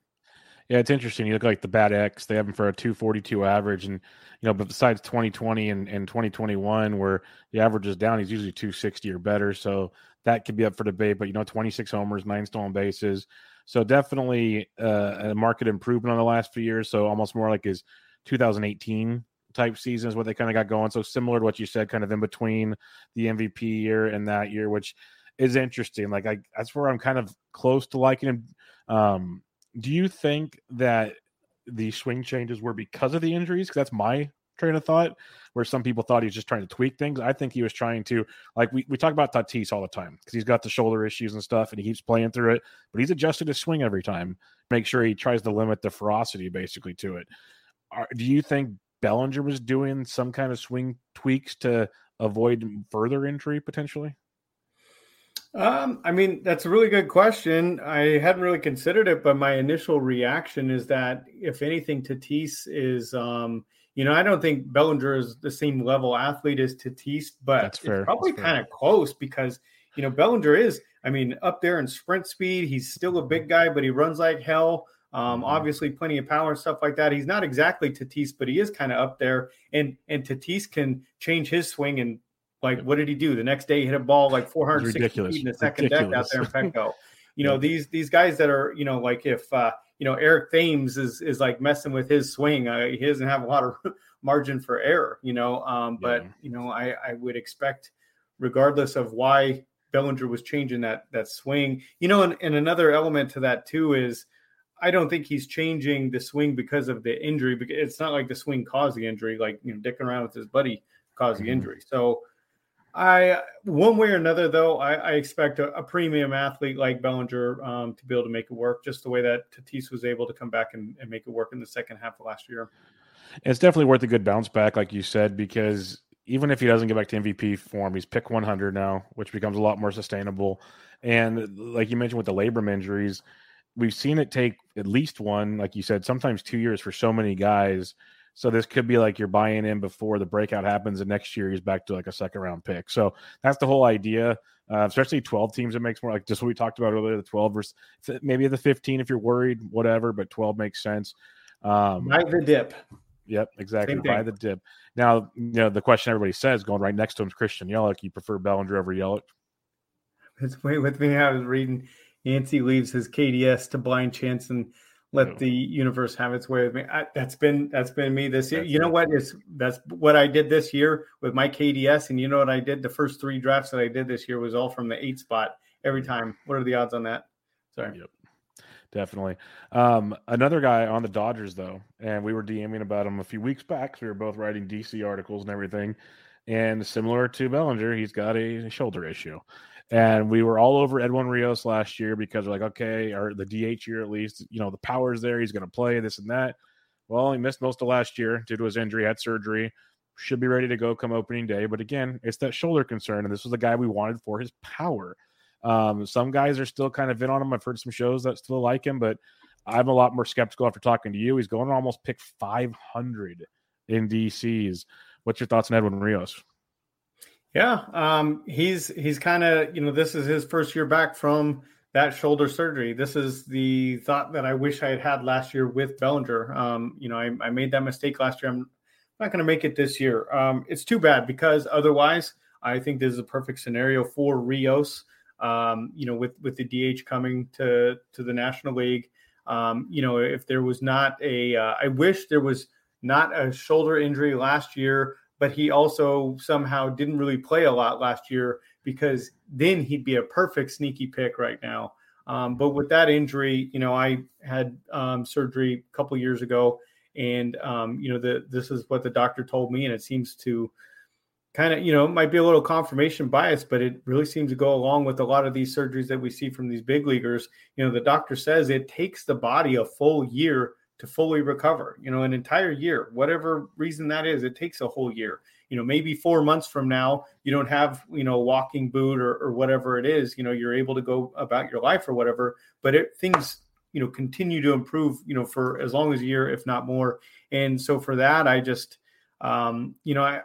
Yeah, it's interesting. You look like the Bad X. They have him for a 242 average. And, you know, but besides 2020 and 2021, where the average is down, he's usually 260 or better. So that could be up for debate. But, you know, 26 homers, 9 stolen bases. So definitely a market improvement on the last few years. So almost more like his 2018 type season is what they kind of got going. So similar to what you said, kind of in between the MVP year and that year, which is interesting. Like, that's where I'm kind of close to liking him. Do you think that the swing changes were because of the injuries? Because that's my train of thought, where some people thought he was just trying to tweak things. I think he was trying to, like, we talk about Tatis all the time because he's got the shoulder issues and stuff, and he keeps playing through it, but he's adjusted his swing every time, make sure he tries to limit the ferocity basically to it. Do you think Bellinger was doing some kind of swing tweaks to avoid further injury potentially? I mean, that's a really good question. I hadn't really considered it, but my initial reaction is that, if anything, Tatis is, you know, I don't think Bellinger is the same level athlete as Tatis, but that's fair. It's probably kind of close because, you know, Bellinger is, I mean, up there in sprint speed. He's still a big guy, but he runs like hell. Obviously plenty of power and stuff like that. He's not exactly Tatis, but he is kind of up there, and Tatis can change his swing and, like, what did he do? The next day he hit a ball like 460 feet in the second deck out there in Petco. You know, these guys that are, you know, like, if, you know, Eric Thames is like messing with his swing, he doesn't have a lot of margin for error, you know. But, you know, I would expect, regardless of why Bellinger was changing that swing, you know, and another element to that too is, I don't think he's changing the swing because of the injury. Because it's not like the swing caused the injury, like, you know, dicking around with his buddy caused the injury. So, one way or another, though, I expect a premium athlete like Bellinger to be able to make it work, just the way that Tatis was able to come back and make it work in the second half of last year. It's definitely worth a good bounce back, like you said, because even if he doesn't get back to MVP form, he's pick 100 now, which becomes a lot more sustainable. And like you mentioned with the labrum injuries, we've seen it take at least one, like you said, sometimes 2 years for so many guys. So this could be like you're buying in before the breakout happens, and next year he's back to like a second round pick. So that's the whole idea, especially 12 teams. It makes more, like just what we talked about earlier, the 12 versus maybe the 15 if you're worried, whatever, but 12 makes sense. Buy the dip. Yep, exactly. Buy the dip. Now, you know, the question everybody says going right next to him is Christian Yelich. You prefer Bellinger over Yelich? Wait with me. I was reading Yancey leaves his KDS to blind chance and let the universe have its way with me. That's been me this year. You know what? That's what I did this year with my KDS. And you know what I did? The first three drafts that I did this year was all from the 8 spot every time. What are the odds on that? Sorry. Yep. Definitely. Another guy on the Dodgers, though, and we were DMing about him a few weeks back. So we were both writing DC articles and everything. And similar to Bellinger, he's got a shoulder issue. And we were all over Edwin Rios last year because we're like, okay, or the DH year at least, you know, the power's there. He's going to play this and that. Well, he missed most of last year due to his injury, had surgery, should be ready to go come opening day. But again, it's that shoulder concern. And this was the guy we wanted for his power. Some guys are still kind of in on him. I've heard some shows that still like him, but I'm a lot more skeptical after talking to you. He's going to almost pick 500 in DCs. What's your thoughts on Edwin Rios? Yeah, he's kind of, you know, this is his first year back from that shoulder surgery. This is the thought that I wish I had had last year with Bellinger. You know, I made that mistake last year. I'm not going to make it this year. It's too bad because otherwise I think this is a perfect scenario for Rios, you know, with the DH coming to the National League. You know, if there was not I wish there was not a shoulder injury last year, but he also somehow didn't really play a lot last year, because then he'd be a perfect sneaky pick right now. But with that injury, you know, I had surgery a couple years ago, and, you know, this is what the doctor told me, and it seems to kind of, you know, it might be a little confirmation bias, but it really seems to go along with a lot of these surgeries that we see from these big leaguers. You know, the doctor says it takes the body a full year to fully recover, you know, an entire year, whatever reason that is. It takes a whole year, you know, maybe 4 months from now, you don't have, you know, a walking boot or whatever it is, you know, you're able to go about your life or whatever, but things, you know, continue to improve, you know, for as long as a year, if not more. And so for that, I just, you know,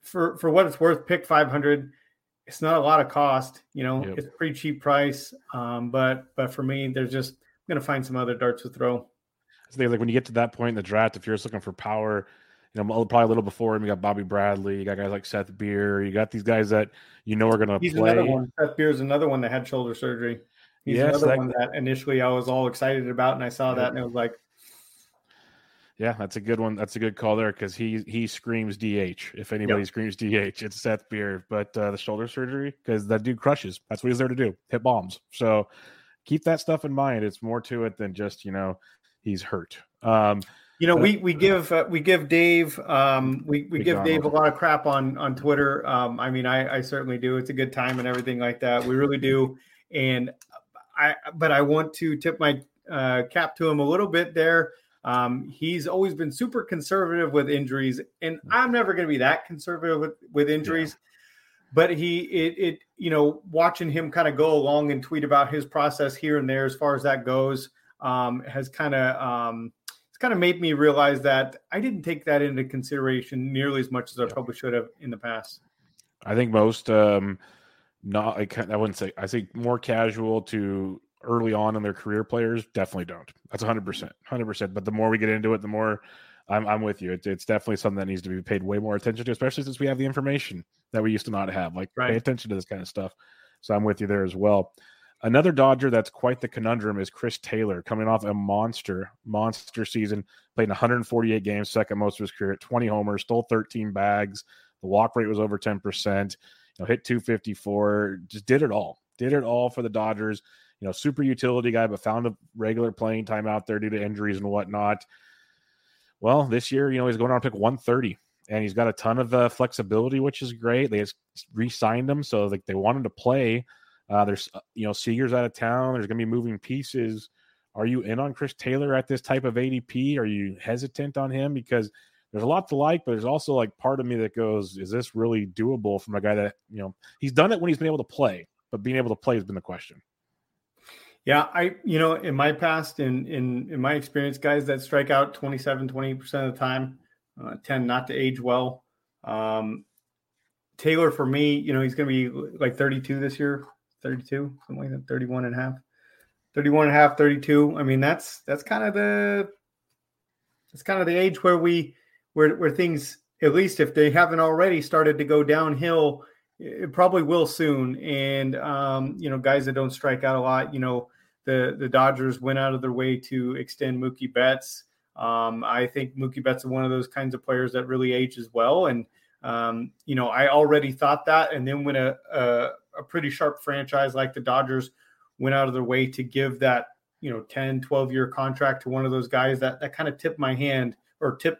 for what it's worth, pick 500. It's not a lot of cost, you know, yep. It's a pretty cheap price. But for me, there's just, I'm going to find some other darts to throw. I think like when you get to that point in the draft, if you're just looking for power, you know, probably a little before him, you got Bobby Bradley, you got guys like Seth Beer, you got these guys that you know are going to play. He's another one. Seth Beer's another one that had shoulder surgery. He's another one that initially I was all excited about, and I saw that, and I was like, "Yeah, that's a good one. That's a good call there," because he screams DH. If anybody screams DH, it's Seth Beer. But the shoulder surgery, because that dude crushes. That's what he's there to do: hit bombs. So keep that stuff in mind. It's more to it than just, you know, he's hurt. You know, we give Dave, we give Dave a lot of crap on Twitter. I mean, I certainly do. It's a good time and everything like that. We really do. And I want to tip my cap to him a little bit there. He's always been super conservative with injuries, and I'm never going to be that conservative with injuries. Yeah. But you know, watching him kind of go along and tweet about his process here and there, as far as that goes, has kind of it's kind of made me realize that I didn't take that into consideration nearly as much as I probably should have in the past. I think most I wouldn't say, I think more casual to early on in their career players definitely don't. That's 100%. But the more we get into it, the more I'm with you. It's definitely something that needs to be paid way more attention to, especially since we have the information that we used to not have. Like, pay attention to this kind of stuff. So I'm with you there as well. Another Dodger that's quite the conundrum is Chris Taylor, coming off a monster season, played 148 games, second most of his career, at 20 homers, stole 13 bags. The walk rate was over 10%, you know, hit 254, just did it all for the Dodgers. You know, super utility guy, but found a regular playing time out there due to injuries and whatnot. Well, this year, you know, he's going on pick 130. And he's got a ton of flexibility, which is great. They just re-signed him, so like they want him to play. There's, you know, Seager's out of town. There's going to be moving pieces. Are you in on Chris Taylor at this type of ADP? Are you hesitant on him? Because there's a lot to like, but there's also like part of me that goes, is this really doable from a guy that, you know, he's done it when he's been able to play, but being able to play has been the question. Yeah, you know, in my past, in my experience, guys that strike out 28% of the time, tend not to age well. Taylor, for me, you know, he's going to be like 32 this year, 32, something like that, 31 and a half, 32. I mean, that's kind of the age where things, at least if they haven't already started to go downhill, it probably will soon. And, you know, guys that don't strike out a lot, you know, the Dodgers went out of their way to extend Mookie Betts. I think Mookie Betts is one of those kinds of players that really ages well. And, you know, I already thought that. And then when a pretty sharp franchise like the Dodgers went out of their way to give that, you know, 10, 12-year contract to one of those guys, that kind of tipped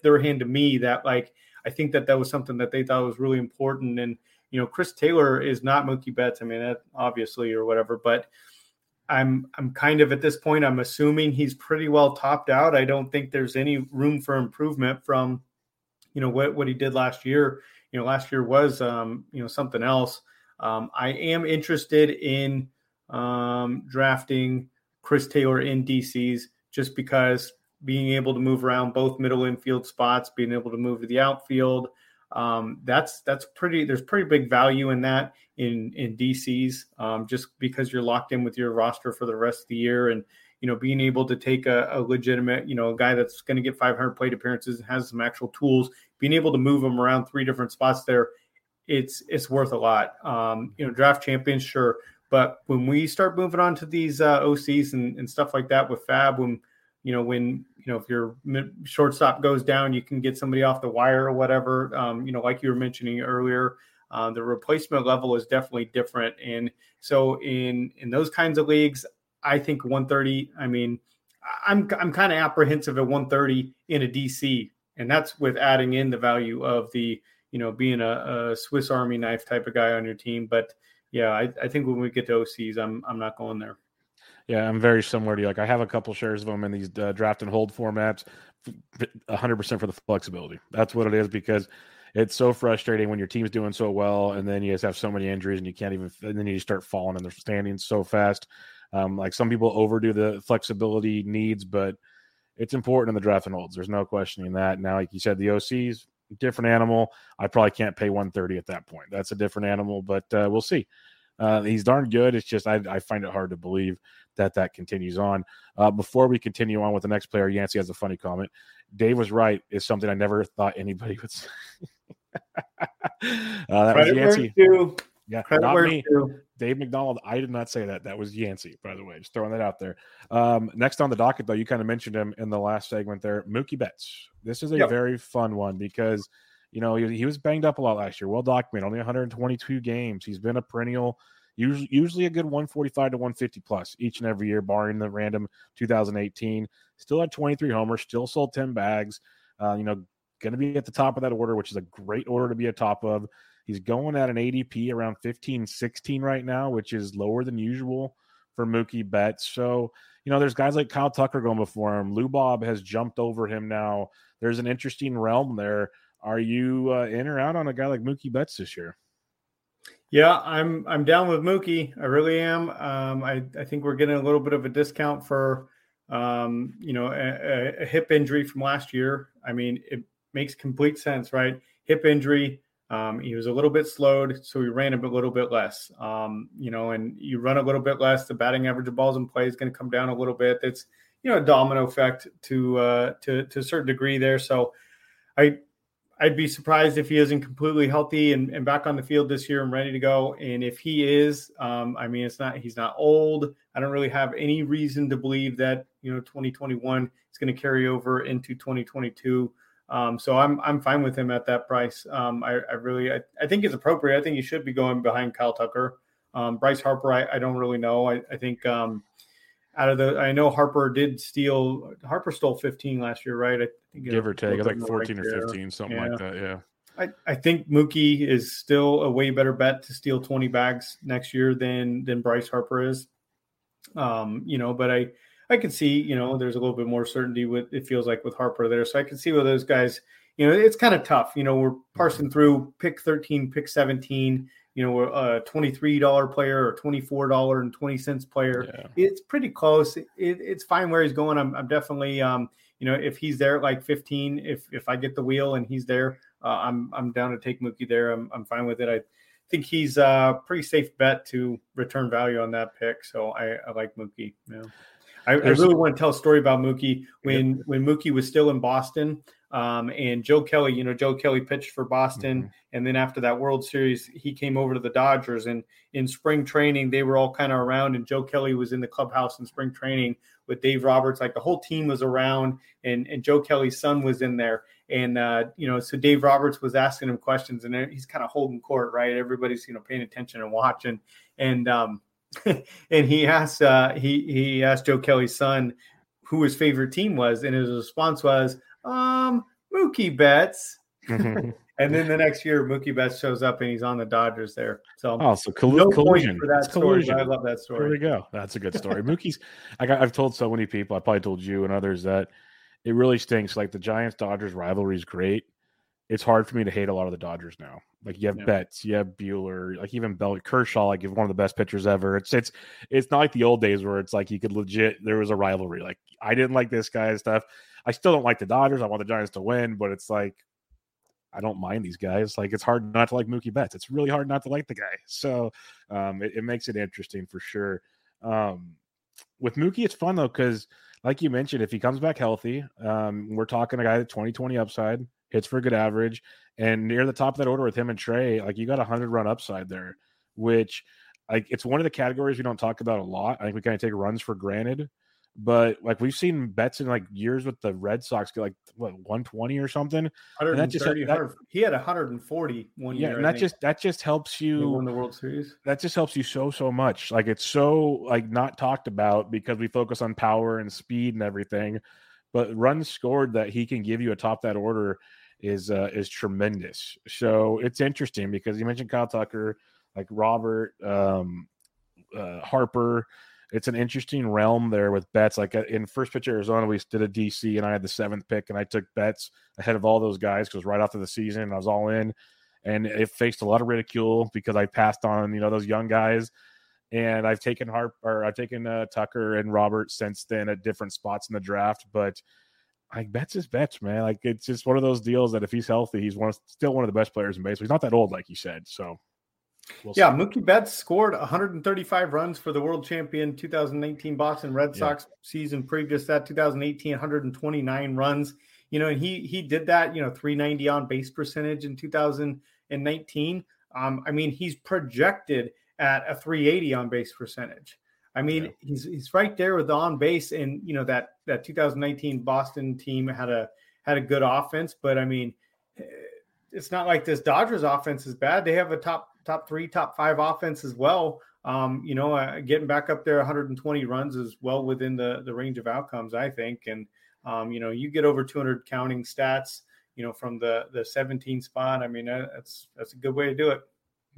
their hand to me, that like, I think that was something that they thought was really important. And, you know, Chris Taylor is not Mookie Betts. I mean, that obviously, or whatever, but I'm kind of, at this point, I'm assuming he's pretty well topped out. I don't think there's any room for improvement from, you know, what he did last year. You know, last year was, you know, something else. I am interested in drafting Chris Taylor in DCs, just because being able to move around both middle infield spots, being able to move to the outfield, there's pretty big value in that in DCs, just because you're locked in with your roster for the rest of the year. And, you know, being able to take a legitimate, you know, a guy that's going to get 500 plate appearances and has some actual tools, being able to move him around three different spots there, it's worth a lot. You know, draft champions, sure. But when we start moving on to these OCs and stuff like that with Fab, when if your shortstop goes down, you can get somebody off the wire or whatever. You know, like you were mentioning earlier, the replacement level is definitely different. And so in those kinds of leagues, I think 130, I mean, I'm kind of apprehensive at 130 in a DC, and that's with adding in the value of the, you know, being a Swiss Army knife type of guy on your team. But yeah, I think when we get to OCs, I'm not going there. Yeah, I'm very similar to you. Like, I have a couple shares of them in these draft and hold formats, 100% for the flexibility. That's what it is, because it's so frustrating when your team's doing so well and then you just have so many injuries and you can't even, and then you start falling in their standings so fast. Like, some people overdo the flexibility needs, but it's important in the draft and holds. There's no questioning that. Now, like you said, the OCs, different animal. I probably can't pay 130 at that point. That's a different animal, but we'll see. He's darn good. It's just I find it hard to believe that that continues on. Before we continue on with the next player, Yancey has a funny comment. Dave was right is something I never thought anybody would say. That credit was Yancey. Yeah, credit not me. Too. Dave McDonald, I did not say that. That was Yancey, by the way. Just throwing that out there. Next on the docket, though, you kind of mentioned him in the last segment there, Mookie Betts. This is a very fun one because – you know, he was banged up a lot last year. Well documented, only 122 games. He's been a perennial, usually a good 145 to 150 plus each and every year, barring the random 2018. Still had 23 homers, still sold 10 bags. You know, going to be at the top of that order, which is a great order to be atop of. He's going at an ADP around 15-16 right now, which is lower than usual for Mookie Betts. So, you know, there's guys like Kyle Tucker going before him. Lou Bob has jumped over him now. There's an interesting realm there. Are you in or out on a guy like Mookie Betts this year? Yeah, I'm down with Mookie. I really am. I think we're getting a little bit of a discount for, you know, a hip injury from last year. I mean, it makes complete sense, right? Hip injury. He was a little bit slowed, so he ran a little bit less. You know, and you run a little bit less, the batting average of balls in play is going to come down a little bit. That's, you know, a domino effect to a certain degree there. So I'd be surprised if he isn't completely healthy and back on the field this year and ready to go. And if he is, I mean, he's not old. I don't really have any reason to believe that, you know, 2021 is going to carry over into 2022. So I'm fine with him at that price. I think it's appropriate. I think he should be going behind Kyle Tucker. Bryce Harper, I don't really know. I think, I know Harper stole 15 last year, right? I think give or take, it was like 14 or 15, something like that. Yeah. I think Mookie is still a way better bet to steal 20 bags next year than Bryce Harper is. You know, but I can see, you know, there's a little bit more certainty with, it feels like, with Harper there. So I can see where those guys, you know, it's kind of tough. You know, we're parsing through pick 13, pick 17. You know, a $23 player or $24.20 player. Yeah. It's pretty close. It's fine where he's going. I'm definitely, you know, if he's there at like 15, if I get the wheel and he's there, I'm down to take Mookie there. I'm fine with it. I think he's a pretty safe bet to return value on that pick. So I like Mookie. Yeah. I really want to tell a story about Mookie when Mookie was still in Boston. And Joe Kelly pitched for Boston. Mm-hmm. And then after that World Series, he came over to the Dodgers, and in spring training, they were all kind of around, and Joe Kelly was in the clubhouse in spring training with Dave Roberts. Like, the whole team was around, and Joe Kelly's son was in there. And, you know, so Dave Roberts was asking him questions, and he's kind of holding court, right? Everybody's, you know, paying attention and watching. And he asked Joe Kelly's son who his favorite team was. And his response was, Mookie Betts. Mm-hmm. And then the next year, Mookie Betts shows up and he's on the Dodgers there. So, collusion. For that story, collusion. I love that story. There we go. That's a good story. Mookie's, I've told so many people, I probably told you and others, that it really stinks. Like, the Giants-Dodgers rivalry is great. It's hard for me to hate a lot of the Dodgers now. Like, you have Betts, you have Buehler, like even Kershaw, like one of the best pitchers ever. It's not like the old days where it's like you could legit, there was a rivalry. Like, I didn't like this guy and stuff. I still don't like the Dodgers. I want the Giants to win, but it's like, I don't mind these guys. Like, it's hard not to like Mookie Betts. It's really hard not to like the guy. So it makes it interesting for sure. With Mookie, it's fun though, because like you mentioned, if he comes back healthy, we're talking a guy that 20-20 upside, hits for a good average, and near the top of that order with him and Trey, like, you got a 100-run upside there, which, like, it's one of the categories we don't talk about a lot. I think we kind of take runs for granted. But, like, we've seen Betts in, like, years with the Red Sox get, like, what, 120 or something? And that just, he had 140 one year. And that just helps you. He won the World Series. That just helps you so much. Like, it's so, like, not talked about because we focus on power and speed and everything. But runs scored that he can give you atop that order is tremendous. So it's interesting because you mentioned Kyle Tucker, like Robert, Harper, it's an interesting realm there with Betts. Like in First Pitch Arizona, we did a DC, and I had the 7th pick, and I took Betts ahead of all those guys because right after the season, and I was all in. And it faced a lot of ridicule because I passed on, you know, those young guys. And I've taken Tucker and Roberts since then at different spots in the draft. But like Betts is Betts, man. Like it's just one of those deals that if he's healthy, he's still one of the best players in baseball. He's not that old, like you said. So we'll see. Mookie Betts scored 135 runs for the world champion 2019 Boston Red Sox season previous to that 2018, 129 runs. You know, and he did that, you know, 390 on base percentage in 2019. I mean, he's projected at a 380 on base percentage. I mean, he's right there with the on base, and you know that 2019 Boston team had a good offense, but I mean, it's not like this Dodgers offense is bad. They have a top 5 offense as well. You know, getting back up there 120 runs is well within the range of outcomes, I think. And you know, you get over 200 counting stats, you know, from the 17 spot. I mean, that's a good way to do it.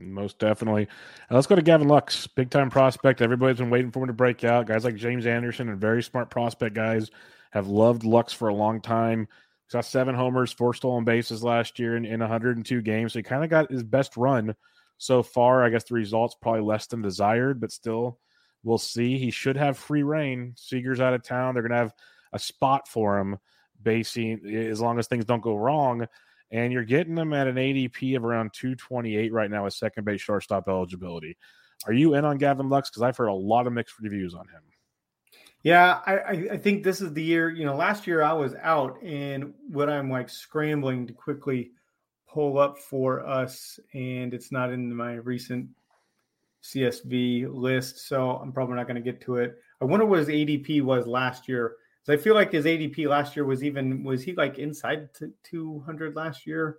Most definitely. Let's go to Gavin Lux, big-time prospect. Everybody's been waiting for him to break out. Guys like James Anderson and very smart prospect guys have loved Lux for a long time. Saw 7 homers, 4 stolen bases last year in 102 games. So he kind of got his best run so far. I guess the results probably less than desired, but still we'll see. He should have free reign. Seager's out of town. They're going to have a spot for him, basically, as long as things don't go wrong. And you're getting them at an ADP of around 228 right now with second base shortstop eligibility. Are you in on Gavin Lux? Because I've heard a lot of mixed reviews on him. Yeah, I think this is the year. You know, last year I was out, and what I'm like scrambling to quickly pull up for us, and it's not in my recent CSV list, so I'm probably not going to get to it. I wonder what his ADP was last year. I feel like his ADP last year was he like inside 200 last year?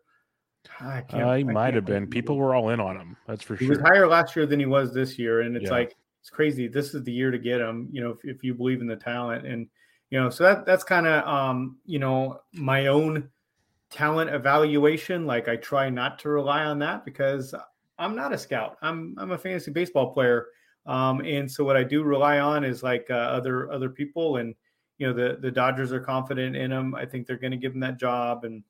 He might have been. People were all in on him. That's for sure. He was higher last year than he was this year. And it's like, it's crazy. This is the year to get him, you know, if you believe in the talent. And, you know, so that's kind of, you know, my own talent evaluation. Like I try not to rely on that because I'm not a scout. I'm a fantasy baseball player. And so what I do rely on is like other people, and, you know, the Dodgers are confident in him. I think they're going to give him that job. And,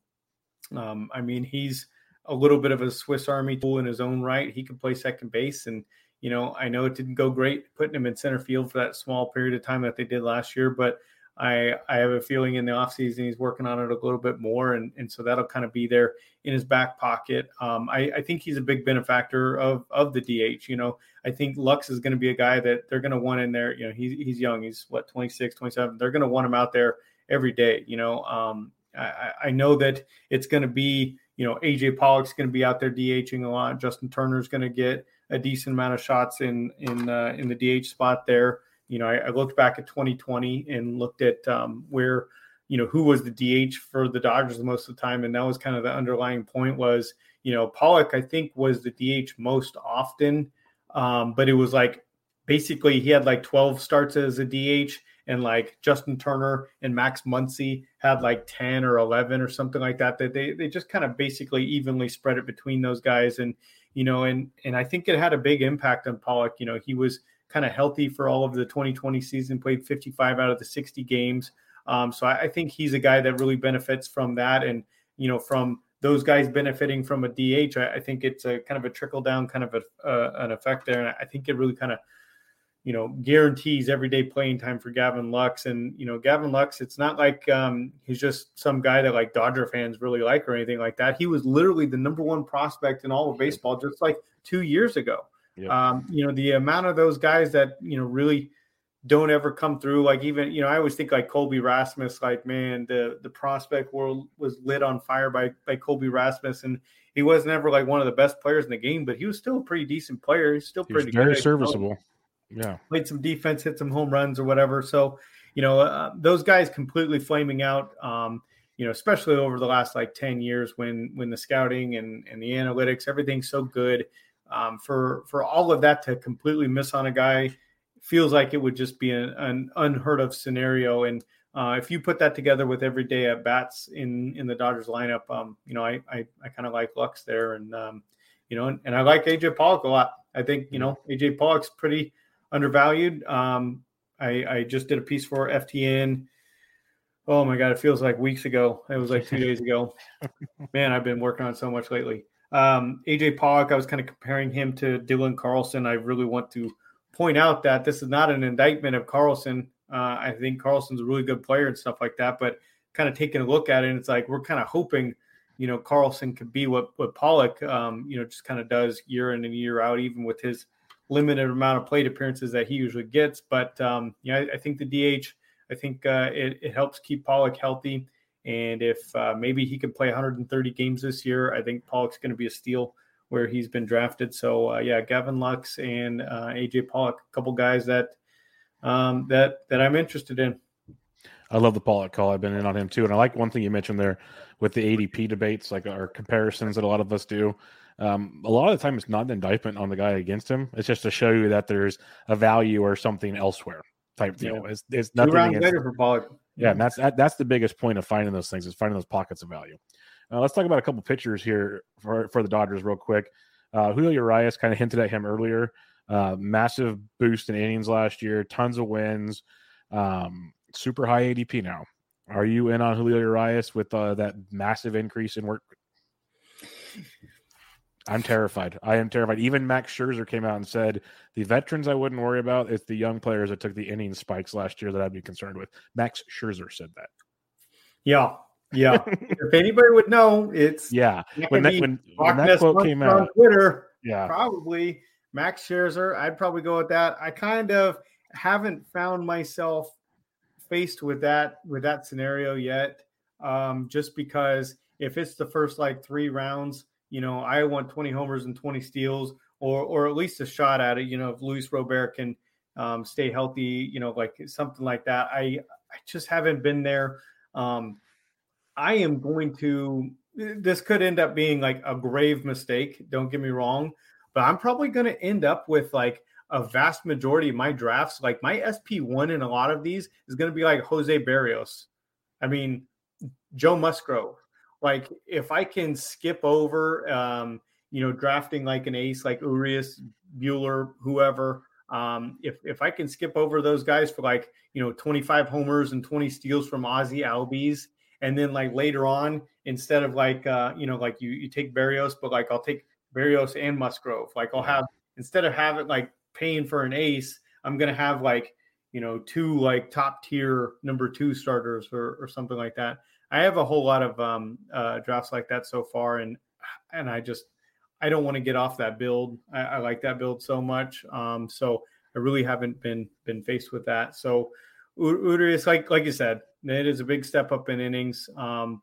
I mean, he's a little bit of a Swiss Army tool in his own right. He can play second base. And, you know, I know it didn't go great putting him in center field for that small period of time that they did last year. But I have a feeling in the offseason he's working on it a little bit more. And so that'll kind of be there in his back pocket. I think he's a big benefactor of the DH. You know, I think Lux is going to be a guy that they're going to want in there. You know, he's young. He's, 26, 27. They're going to want him out there every day. You know, I know that it's going to be, you know, AJ Pollock's going to be out there DHing a lot. Justin Turner's going to get a decent amount of shots in the DH spot there. You know, I looked back at 2020 and looked at where, you know, who was the DH for the Dodgers most of the time. And that was kind of the underlying point was, you know, Pollock, I think, was the DH most often. But it was like basically he had like 12 starts as a DH, and like Justin Turner and Max Muncy had like 10 or 11 or something like that, that they just kind of basically evenly spread it between those guys. And, you know, and I think it had a big impact on Pollock. You know, he was kind of healthy for all of the 2020 season, played 55 out of the 60 games. So I think he's a guy that really benefits from that. And, you know, from those guys benefiting from a DH, I think it's a kind of a trickle down kind of an effect there. And I think it really kind of, you know, guarantees everyday playing time for Gavin Lux. And, you know, Gavin Lux, it's not like he's just some guy that like Dodger fans really like or anything like that. He was literally the number one prospect in all of baseball just like 2 years ago. Yep. You know, the amount of those guys that, you know, really don't ever come through, like even, you know, I always think like Colby Rasmus, like, man, the prospect world was lit on fire by Colby Rasmus. And he was never like one of the best players in the game, but he was still a pretty decent player. He's still pretty good. Very serviceable. Yeah. Played some defense, hit some home runs or whatever. So, you know, those guys completely flaming out, you know, especially over the last like 10 years when the scouting and the analytics, everything's so good. For all of that to completely miss on a guy feels like it would just be an unheard of scenario. And if you put that together with everyday at bats in the Dodgers lineup, you know, I kind of like Lux there, and you know, and I like AJ Pollock a lot. I think, you know, AJ Pollock's pretty undervalued. I just did a piece for FTN. Oh my God, it feels like weeks ago. It was like 2 days ago. Man, I've been working on so much lately. AJ Pollock, I was kind of comparing him to Dylan Carlson. I really want to point out that this is not an indictment of Carlson. I think Carlson's a really good player and stuff like that, but kind of taking a look at it, and it's like we're kind of hoping, you know, Carlson could be what Pollock, you know, just kind of does year in and year out, even with his limited amount of plate appearances that he usually gets. But, you know, I think the DH, I think it helps keep Pollock healthy. And if maybe he can play 130 games this year, I think Pollock's going to be a steal where he's been drafted. So, yeah, Gavin Lux and AJ Pollock, a couple guys that that I'm interested in. I love the Pollock call. I've been in on him too. And I like one thing you mentioned there with the ADP debates, like our comparisons that a lot of us do. A lot of the time it's not an indictment on the guy against him. It's just to show you that there's a value or something elsewhere type deal. Yeah. It's nothing against, better for Pollock. Yeah, and that's the biggest point of finding those things, is finding those pockets of value. Let's talk about a couple pitchers here for the Dodgers real quick. Julio Urias, kind of hinted at him earlier. Massive boost in innings last year, tons of wins, super high ADP now. Are you in on Julio Urias with that massive increase in work? I'm terrified. I am terrified. Even Max Scherzer came out and said, the veterans I wouldn't worry about, it's the young players that took the inning spikes last year that I'd be concerned with. Max Scherzer said that. Yeah. Yeah. If anybody would know, it's. Yeah. When that quote came out on Twitter, yeah, probably Max Scherzer. I'd probably go with that. I kind of haven't found myself faced with that scenario yet. Just because if it's the first like three rounds, you know, I want 20 homers and 20 steals, or at least a shot at it. You know, if Luis Robert can stay healthy, you know, like something like that. I just haven't been there. I am going to – this could end up being like a grave mistake, don't get me wrong, but I'm probably going to end up with like a vast majority of my drafts. Like my SP1 in a lot of these is going to be like Jose Berrios. I mean, Joe Musgrove. Like if I can skip over, you know, drafting like an ace, like Urias, Bueller, whoever, if I can skip over those guys for like, you know, 25 homers and 20 steals from Ozzie Albies, and then like later on, instead of like, you know, like you take Berrios, but like I'll take Berrios and Musgrove. Like I'll have, instead of having like paying for an ace, I'm going to have like, you know, two like top tier number 2 starters or something like that. I have a whole lot of drafts like that so far, and I don't want to get off that build. I like that build so much, so I really haven't been faced with that. So Urias, like you said, it is a big step up in innings,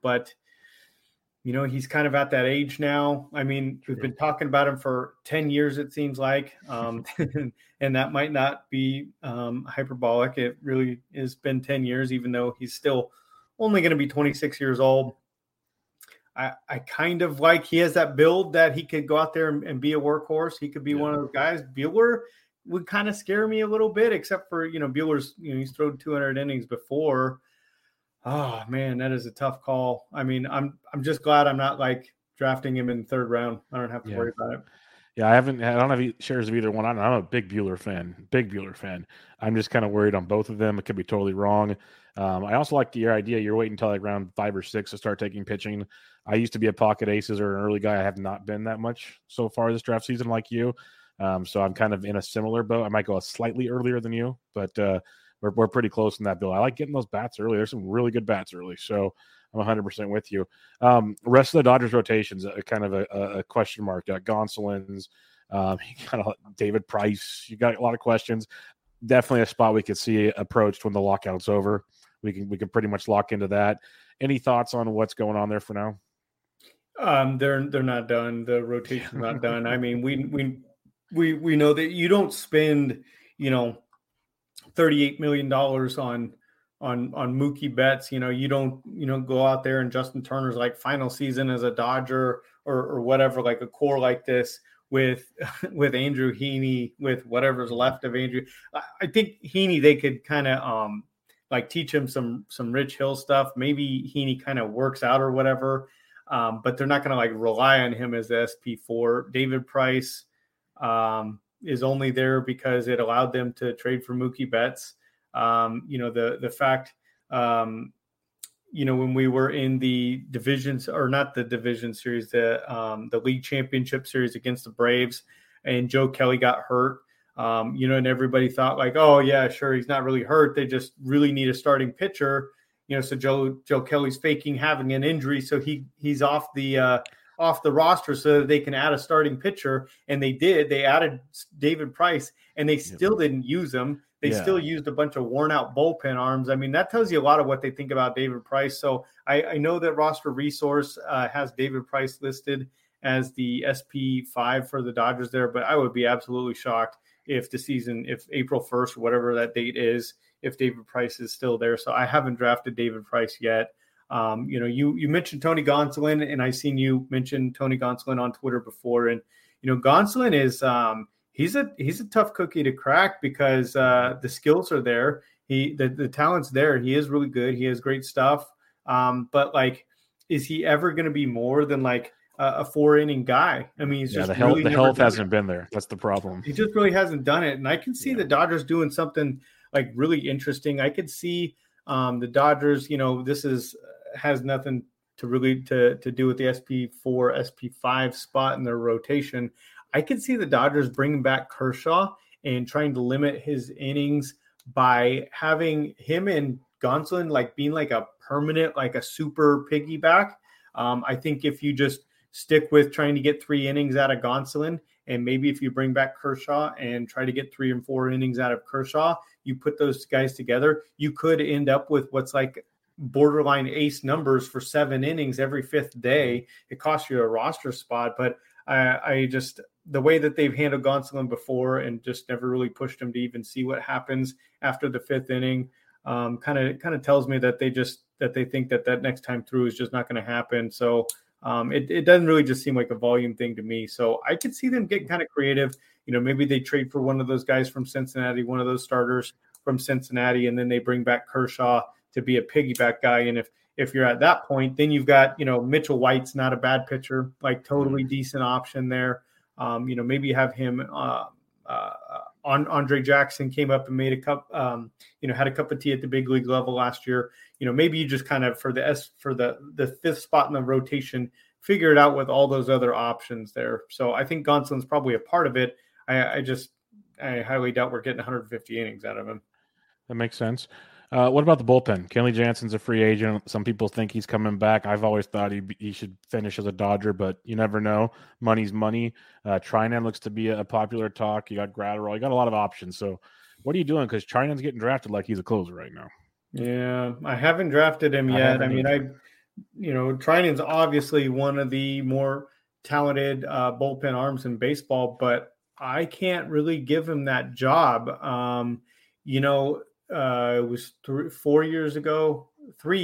but you know he's kind of at that age now. I mean, we've been talking about him for 10 years, it seems like, and that might not be hyperbolic. It really has been 10 years, even though he's still only going to be 26 years old. I kind of like, he has that build that he could go out there and be a workhorse. He could be one of those guys. Bueller would kind of scare me a little bit, except for, you know, Bueller's, you know, he's thrown 200 innings before. Oh man, that is a tough call. I mean, I'm just glad I'm not like drafting him in the 3rd round. I don't have to worry about it. Yeah, I don't have shares of either one. I'm a big Bueller fan. I'm just kind of worried on both of them. It could be totally wrong. I also like your idea. You're waiting until like round 5 or 6 to start taking pitching. I used to be a pocket aces or an early guy. I have not been that much so far this draft season, like you. So I'm kind of in a similar boat. I might go slightly earlier than you, but we're pretty close in that bill. I like getting those bats early. There's some really good bats early. So I'm 100% with you. Rest of the Dodgers rotations, kind of a question mark. Gonsolin's, you got David Price. You got a lot of questions. Definitely a spot we could see approached when the lockout's over. We can pretty much lock into that. Any thoughts on what's going on there for now? They're not done. The rotation's not done. I mean, we know that you don't spend, you know, $38 million on Mookie Betts. You know, you don't go out there and Justin Turner's like final season as a Dodger or whatever, like a core like this with Andrew Heaney, with whatever's left of Andrew. I think Heaney, they could kind of like teach him some Rich Hill stuff. Maybe Heaney kind of works out or whatever, but they're not going to like rely on him as the SP4. David Price, is only there because it allowed them to trade for Mookie Betts. The fact, when we were in the divisions, or not the division series, the league championship series against the Braves, and Joe Kelly got hurt, and everybody thought like, oh yeah, sure, he's not really hurt. They just really need a starting pitcher. So Joe Kelly's faking having an injury, so he's off the roster so that they can add a starting pitcher, and they did. They added David Price, and they still didn't use him. They still used a bunch of worn-out bullpen arms. I mean, that tells you a lot of what they think about David Price. So I know that Roster Resource has David Price listed as the SP5 for the Dodgers there, but I would be absolutely shocked if April 1st, whatever that date is, if David Price is still there. So I haven't drafted David Price yet. You mentioned Tony Gonsolin, and I seen you mention Tony Gonsolin on Twitter before. And, Gonsolin is, he's a tough cookie to crack because the skills are there. The talent's there. He is really good. He has great stuff. But is he ever going to be more than a 4-inning guy? I mean, the health hasn't been there. That's the problem. He just really hasn't done it. And I can see the Dodgers doing something really interesting. I could see the Dodgers, has nothing to really to do with the SP4, SP5 spot in their rotation. I could see the Dodgers bringing back Kershaw and trying to limit his innings by having him and Gonsolin being a permanent, a super piggyback. I think if you just stick with trying to get 3 innings out of Gonsolin, and maybe if you bring back Kershaw and try to get 3 and 4 innings out of Kershaw, you put those guys together, you could end up with what's borderline ace numbers for 7 innings every 5th day. It costs you a roster spot, but I just the way that they've handled Gonsolin before and just never really pushed him to even see what happens after the 5th inning kind of tells me that they think that next time through is just not going to happen. So it doesn't really just seem like a volume thing to me. So I could see them getting kind of creative. Maybe they trade for one of those guys from Cincinnati, one of those starters from Cincinnati, and then they bring back Kershaw to be a piggyback guy. And if you're at that point, then you've got, Mitchell White's not a bad pitcher, totally decent option there. Maybe have him on Andre Jackson came up and made a cup, had a cup of tea at the big league level last year. Maybe you just kind of for the 5th spot in the rotation, figure it out with all those other options there. So I think Gonsolin's probably a part of it. I highly doubt we're getting 150 innings out of him. That makes sense. What about the bullpen? Kenley Jansen's a free agent. Some people think he's coming back. I've always thought he should finish as a Dodger, but you never know. Money's money. Trinan looks to be a popular talk. You got Gratterall. You got a lot of options. So what are you doing? Because Trinan's getting drafted like he's a closer right now. Yeah, I haven't drafted him yet. Trinan's obviously one of the more talented bullpen arms in baseball, but I can't really give him that job. It was 3 years ago when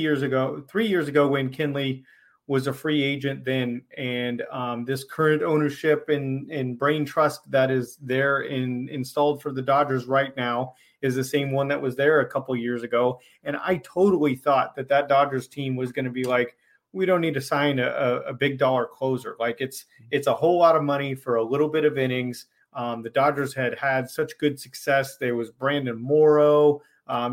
Kenley was a free agent then. And this current ownership and brain trust that is there and installed for the Dodgers right now is the same one that was there a couple years ago. And I totally thought that Dodgers team was going to be we don't need to sign a big dollar closer. It's a whole lot of money for a little bit of innings. The Dodgers had such good success. There was Brandon Morrow,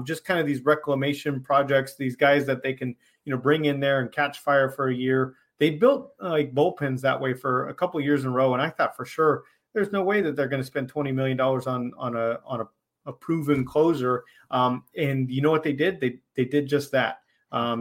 just kind of these reclamation projects, these guys that they can, bring in there and catch fire for a year. They built bullpens that way for a couple of years in a row. And I thought for sure, there's no way that they're going to spend $20 million on a proven closer. And you know what they did? They did just that.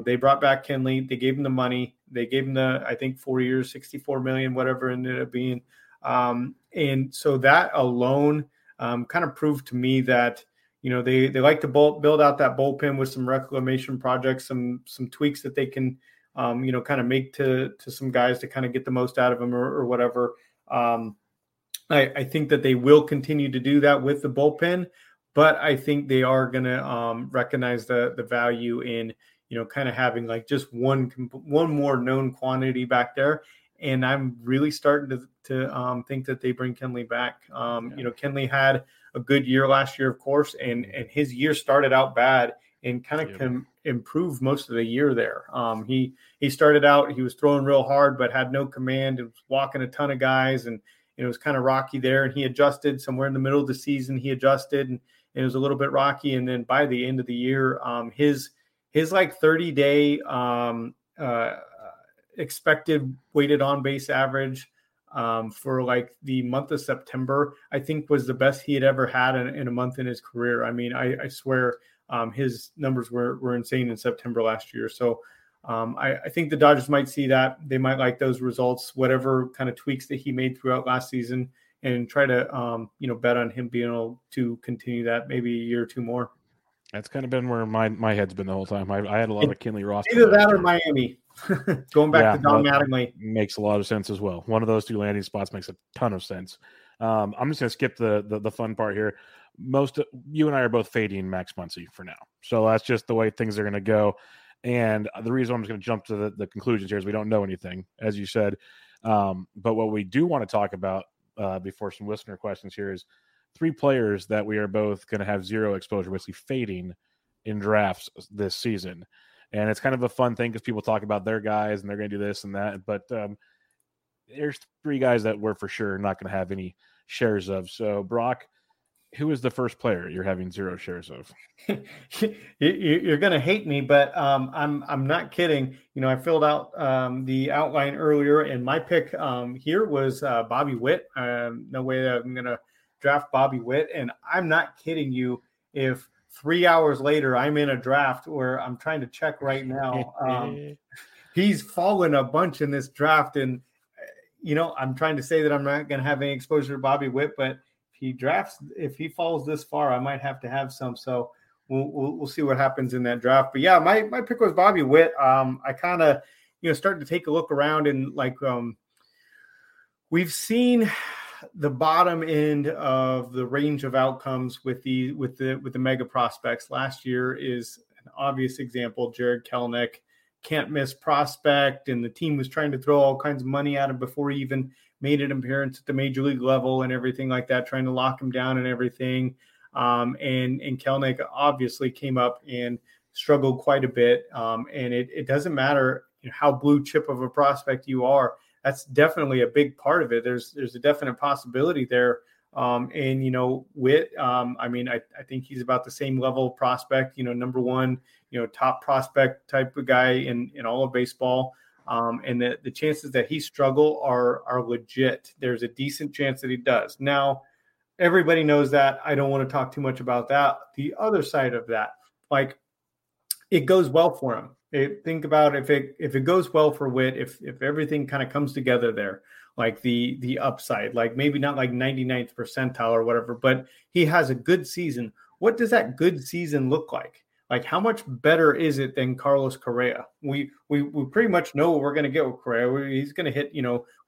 They brought back Kenley. They gave him the money. They gave him I think 4 years, $64 million, whatever it ended up being. And so that alone kind of proved to me that, they like to build out that bullpen with some reclamation projects, some tweaks that they can, kind of make to some guys to kind of get the most out of them or whatever. I think that they will continue to do that with the bullpen, but I think they are going to recognize the value in, kind of having just one more known quantity back there. And I'm really starting to think that they bring Kenley back. Kenley had a good year last year, of course, and his year started out bad and kind of can improve most of the year there. He started out, he was throwing real hard, but had no command and was walking a ton of guys. And, it was kind of rocky there, and he adjusted somewhere in the middle of the season. He adjusted, and it was a little bit rocky. And then by the end of the year, his like 30-day expected weighted on base average for like the month of September, I think was the best he had ever had in a month in his career. I mean, I swear his numbers were insane in September last year. So I think the Dodgers might see that. They might like those results, whatever kind of tweaks that he made throughout last season, and try to, bet on him being able to continue that maybe a year or two more. That's kind of been where my head's been the whole time. I had a lot of Kenley Ross. Either that or Miami. Going back to Don Mattingly. Makes a lot of sense as well. One of those two landing spots makes a ton of sense. I'm just going to skip the fun part here. You and I are both fading Max Muncy for now. So that's just the way things are going to go. And the reason I'm just going to jump to the conclusions here is we don't know anything, as you said. But what we do want to talk about before some listener questions here is three players that we are both going to have zero exposure, basically fading in drafts this season. And it's kind of a fun thing because people talk about their guys and they're going to do this and that. But there's three guys that we're for sure not going to have any shares of. So, Brock, who is the first player you're having zero shares of? You're going to hate me, but I'm not kidding. You know, I filled out the outline earlier, and my pick here was Bobby Witt. No way that I'm going to draft Bobby Witt. And I'm not kidding you, if 3 hours later I'm in a draft where I'm trying to check right now, he's fallen a bunch in this draft. And, you know, I'm trying to say that I'm not going to have any exposure to Bobby Witt, but if he falls this far, I might have to have some. So we'll see what happens in that draft. But yeah, my pick was Bobby Witt. I kind of, started to take a look around, and like we've seen the bottom end of the range of outcomes with the mega prospects. Last year is an obvious example. Jared Kelenic, can't miss prospect, and the team was trying to throw all kinds of money at him before he even made an appearance at the major league level and everything like that, trying to lock him down and everything. And Kelenic obviously came up and struggled quite a bit. And it doesn't matter how blue chip of a prospect you are. That's definitely a big part of it. There's a definite possibility there. And, Witt, I think he's about the same level of prospect, number one, top prospect type of guy in all of baseball. And the chances that he struggle are legit. There's a decent chance that he does. Now, everybody knows that. I don't want to talk too much about that. The other side of that, like, it goes well for him. Think about if it goes well for Witt, if everything kind of comes together there, like the upside, like maybe not like 99th percentile or whatever, but he has a good season. What does that good season look like? Like, how much better is it than Carlos Correa? We pretty much know what we're going to get with Correa. He's going to hit,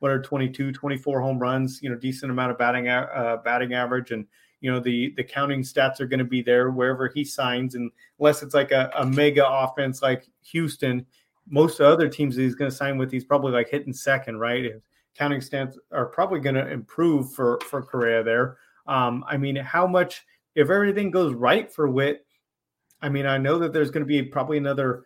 22, 24 home runs, decent amount of batting average. And, the counting stats are going to be there wherever he signs. And unless it's like a mega offense like Houston, most of the other teams that he's going to sign with, he's probably like hitting second, right? His counting stats are probably going to improve for Correa there. How much, if everything goes right for Witt, I know that there's going to be probably another,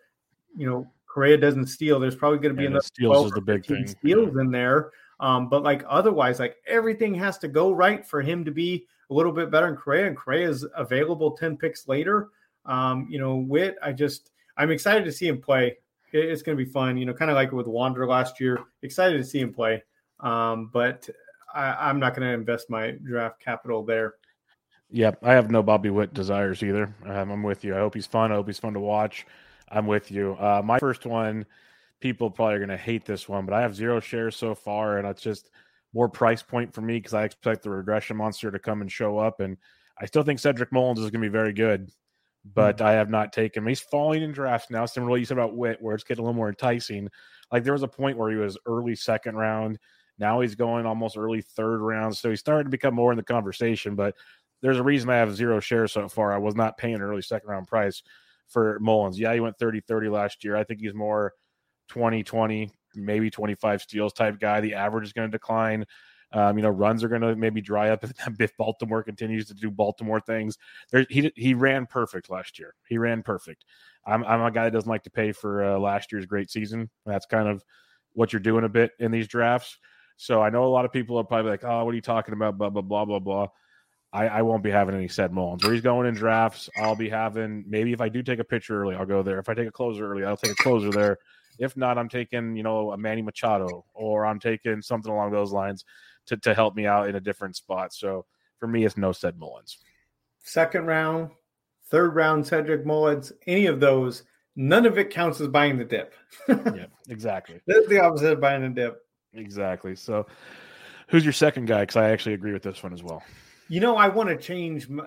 Correa doesn't steal. There's probably going to be another steals is the big thing. Steals in there. But like otherwise, like everything has to go right for him to be a little bit better in Correa, and Correa is available 10 picks later. Witt, I'm excited to see him play. It's going to be fun, kind of like with Wander last year. Excited to see him play. But I'm not going to invest my draft capital there. Yep, I have no Bobby Witt desires either. I'm with you. I hope he's fun. I hope he's fun to watch. I'm with you. My first one, people probably are going to hate this one, but I have zero shares so far, and it's just more price point for me because I expect the regression monster to come and show up, and I still think Cedric Mullins is going to be very good, but I have not taken him. He's falling in drafts now. Similar to what you said about Witt, where it's getting a little more enticing. Like, there was a point where he was early second round. Now he's going almost early third round, so he's starting to become more in the conversation, but there's a reason I have zero shares so far. I was not paying an early second-round price for Mullins. Yeah, he went 30-30 last year. I think he's more 20-20, maybe 25 steals type guy. The average is going to decline. Runs are going to maybe dry up if Baltimore continues to do Baltimore things. He ran perfect last year. He ran perfect. I'm a guy that doesn't like to pay for last year's great season. That's kind of what you're doing a bit in these drafts. So I know a lot of people are probably like, oh, what are you talking about, blah, blah, blah, blah, blah. I won't be having any Seth Mullins. Where he's going in drafts, I'll be having, maybe if I do take a pitcher early, I'll go there. If I take a closer early, I'll take a closer there. If not, I'm taking, you know, a Manny Machado, or I'm taking something along those lines to help me out in a different spot. So for me, it's no Seth Mullins. Second round, third round, Cedric Mullins, any of those, none of it counts as buying the dip. Yeah, exactly. That's the opposite of buying the dip. Exactly. So who's your second guy? Because I actually agree with this one as well. You know, I want to change it.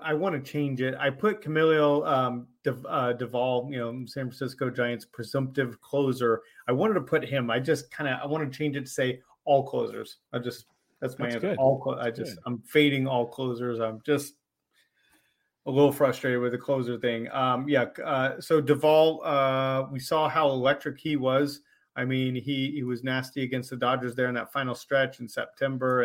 I put Camilo Duvall, you know, San Francisco Giants presumptive closer. I wanted to put him. I want to change it to say all closers. That's my answer. I'm fading all closers. I'm just a little frustrated with the closer thing. So Duvall, we saw how electric he was. I mean, he was nasty against the Dodgers there in that final stretch in September,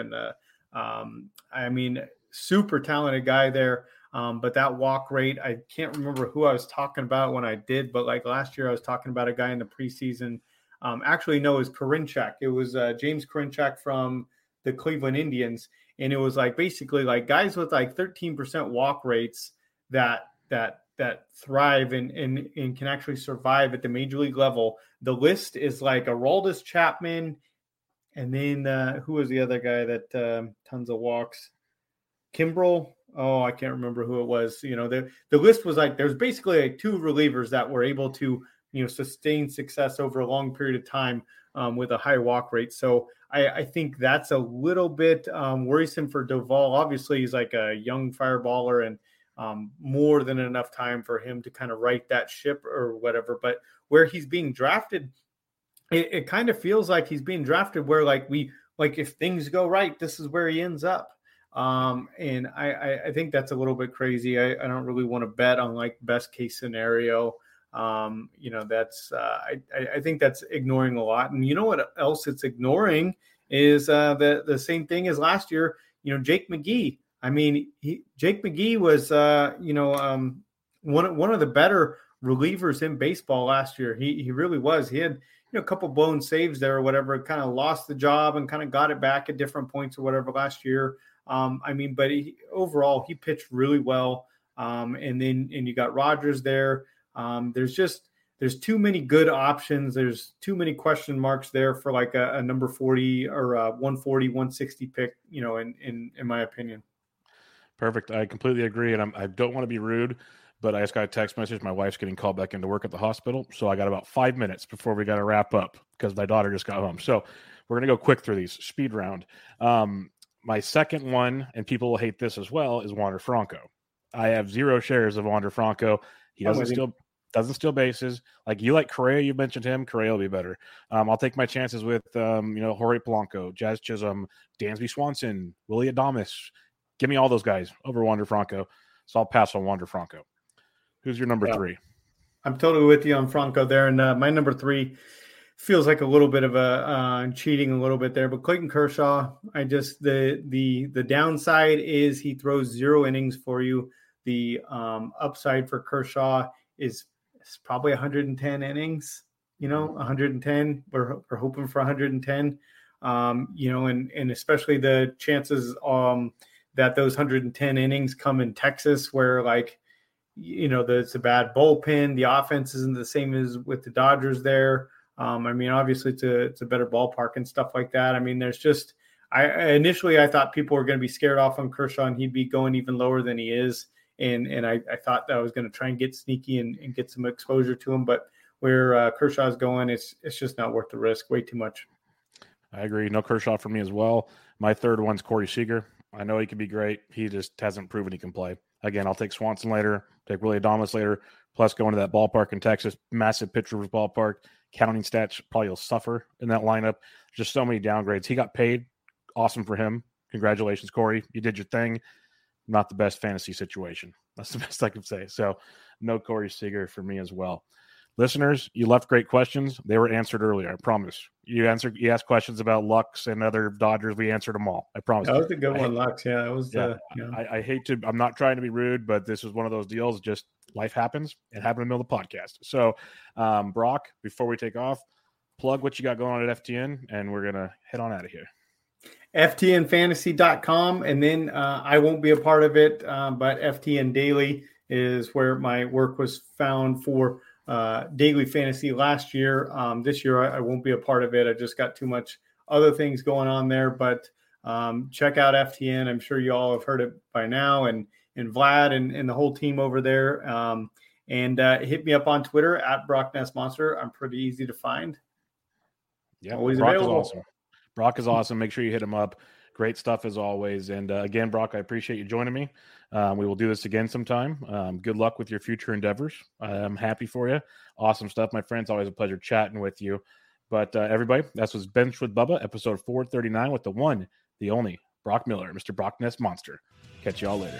and super talented guy there. But that walk rate, I can't remember who I was talking about when I did, but like last year I was talking about a guy in the preseason. It was Karinchak. It was James Karinchak from the Cleveland Indians. And it was like basically like guys with like 13% walk rates that thrive and can actually survive at the major league level. The list is like Aroldis Chapman. And then who was the other guy that tons of walks? Kimbrel. Oh, I can't remember who it was. You know, the list was like, there's basically like two relievers that were able to, you know, sustain success over a long period of time with a high walk rate. So I think that's a little bit worrisome for Duvall. Obviously, he's like a young fireballer and more than enough time for him to kind of right that ship or whatever. But where he's being drafted, it kind of feels like he's being drafted where like if things go right, this is where he ends up. And I think that's a little bit crazy. I don't really want to bet on like best case scenario. That's I think that's ignoring a lot. And you know what else it's ignoring is the same thing as last year. You know, Jake McGee. I mean, Jake McGee was one of the better relievers in baseball last year. He really was. He had, you know, a couple blown saves there or whatever. Kind of lost the job and kind of got it back at different points or whatever last year. But overall he pitched really well. And then you got Rogers there. There's too many good options. There's too many question marks there for like a number 40 or 140, 160 pick, you know, in my opinion. Perfect. I completely agree. And I don't want to be rude, but I just got a text message. My wife's getting called back into work at the hospital. So I got about 5 minutes before we got to wrap up because my daughter just got home. So we're going to go quick through these, speed round. My second one, and people will hate this as well, is Wander Franco. I have 0 shares of Wander Franco. He doesn't steal bases. Like you like Correa, you mentioned him. Correa will be better. I'll take my chances with, Jorge Polanco, Jazz Chisholm, Dansby Swanson, Willy Adames. Give me all those guys over Wander Franco. So I'll pass on Wander Franco. Who's your number three? I'm totally with you on Franco there. And my number three feels like a little bit of a cheating a little bit there, but Clayton Kershaw, I just, the downside is he throws 0 innings for you. The upside for Kershaw is probably 110 innings, 110, we're hoping for 110, and especially the chances that those 110 innings come in Texas where like, it's a bad bullpen. The offense isn't the same as with the Dodgers there. Obviously it's a better ballpark and stuff like that. I mean, there's just, I thought people were going to be scared off on Kershaw and he'd be going even lower than he is. And I thought that I was going to try and get sneaky and get some exposure to him, but where Kershaw's going, it's just not worth the risk. Way too much. I agree. No Kershaw for me as well. My third one's Corey Seager. I know he could be great. He just hasn't proven he can play. Again, I'll take Swanson later, take Willy Adames later, plus going to that ballpark in Texas, massive pitcher's ballpark. Counting stats, probably he'll suffer in that lineup. Just so many downgrades. He got paid. Awesome for him. Congratulations, Corey. You did your thing. Not the best fantasy situation. That's the best I can say. So no Corey Seager for me as well. Listeners, you left great questions. They were answered earlier. I promise. You asked questions about Lux and other Dodgers. We answered them all. I promise. That was a good one, Lux. Yeah, that was. I hate to. I'm not trying to be rude, but this is one of those deals. Just life happens. It happened in the middle of the podcast. So, Brock, before we take off, plug what you got going on at FTN, and we're gonna head on out of here. FTNFantasy.com, and then I won't be a part of it, but FTN Daily is where my work was found for daily fantasy last year. This year, I won't be a part of it. I just got too much other things going on there, but check out FTN. I'm sure you all have heard it by now, and Vlad and the whole team over there. And hit me up on Twitter at Broc Ness Monster. I'm pretty easy to find. Yeah, always Broc available. Is awesome. Broc is awesome. Make sure you hit him up. Great stuff as always. And again, Broc, I appreciate you joining me. We will do this again sometime. Good luck with your future endeavors. I'm happy for you. Awesome stuff, my friends. Always a pleasure chatting with you. But everybody, that was Bench with Bubba, episode 439 with the one, the only Broc Miller, Mr. Broc Ness Monster. Catch y'all later.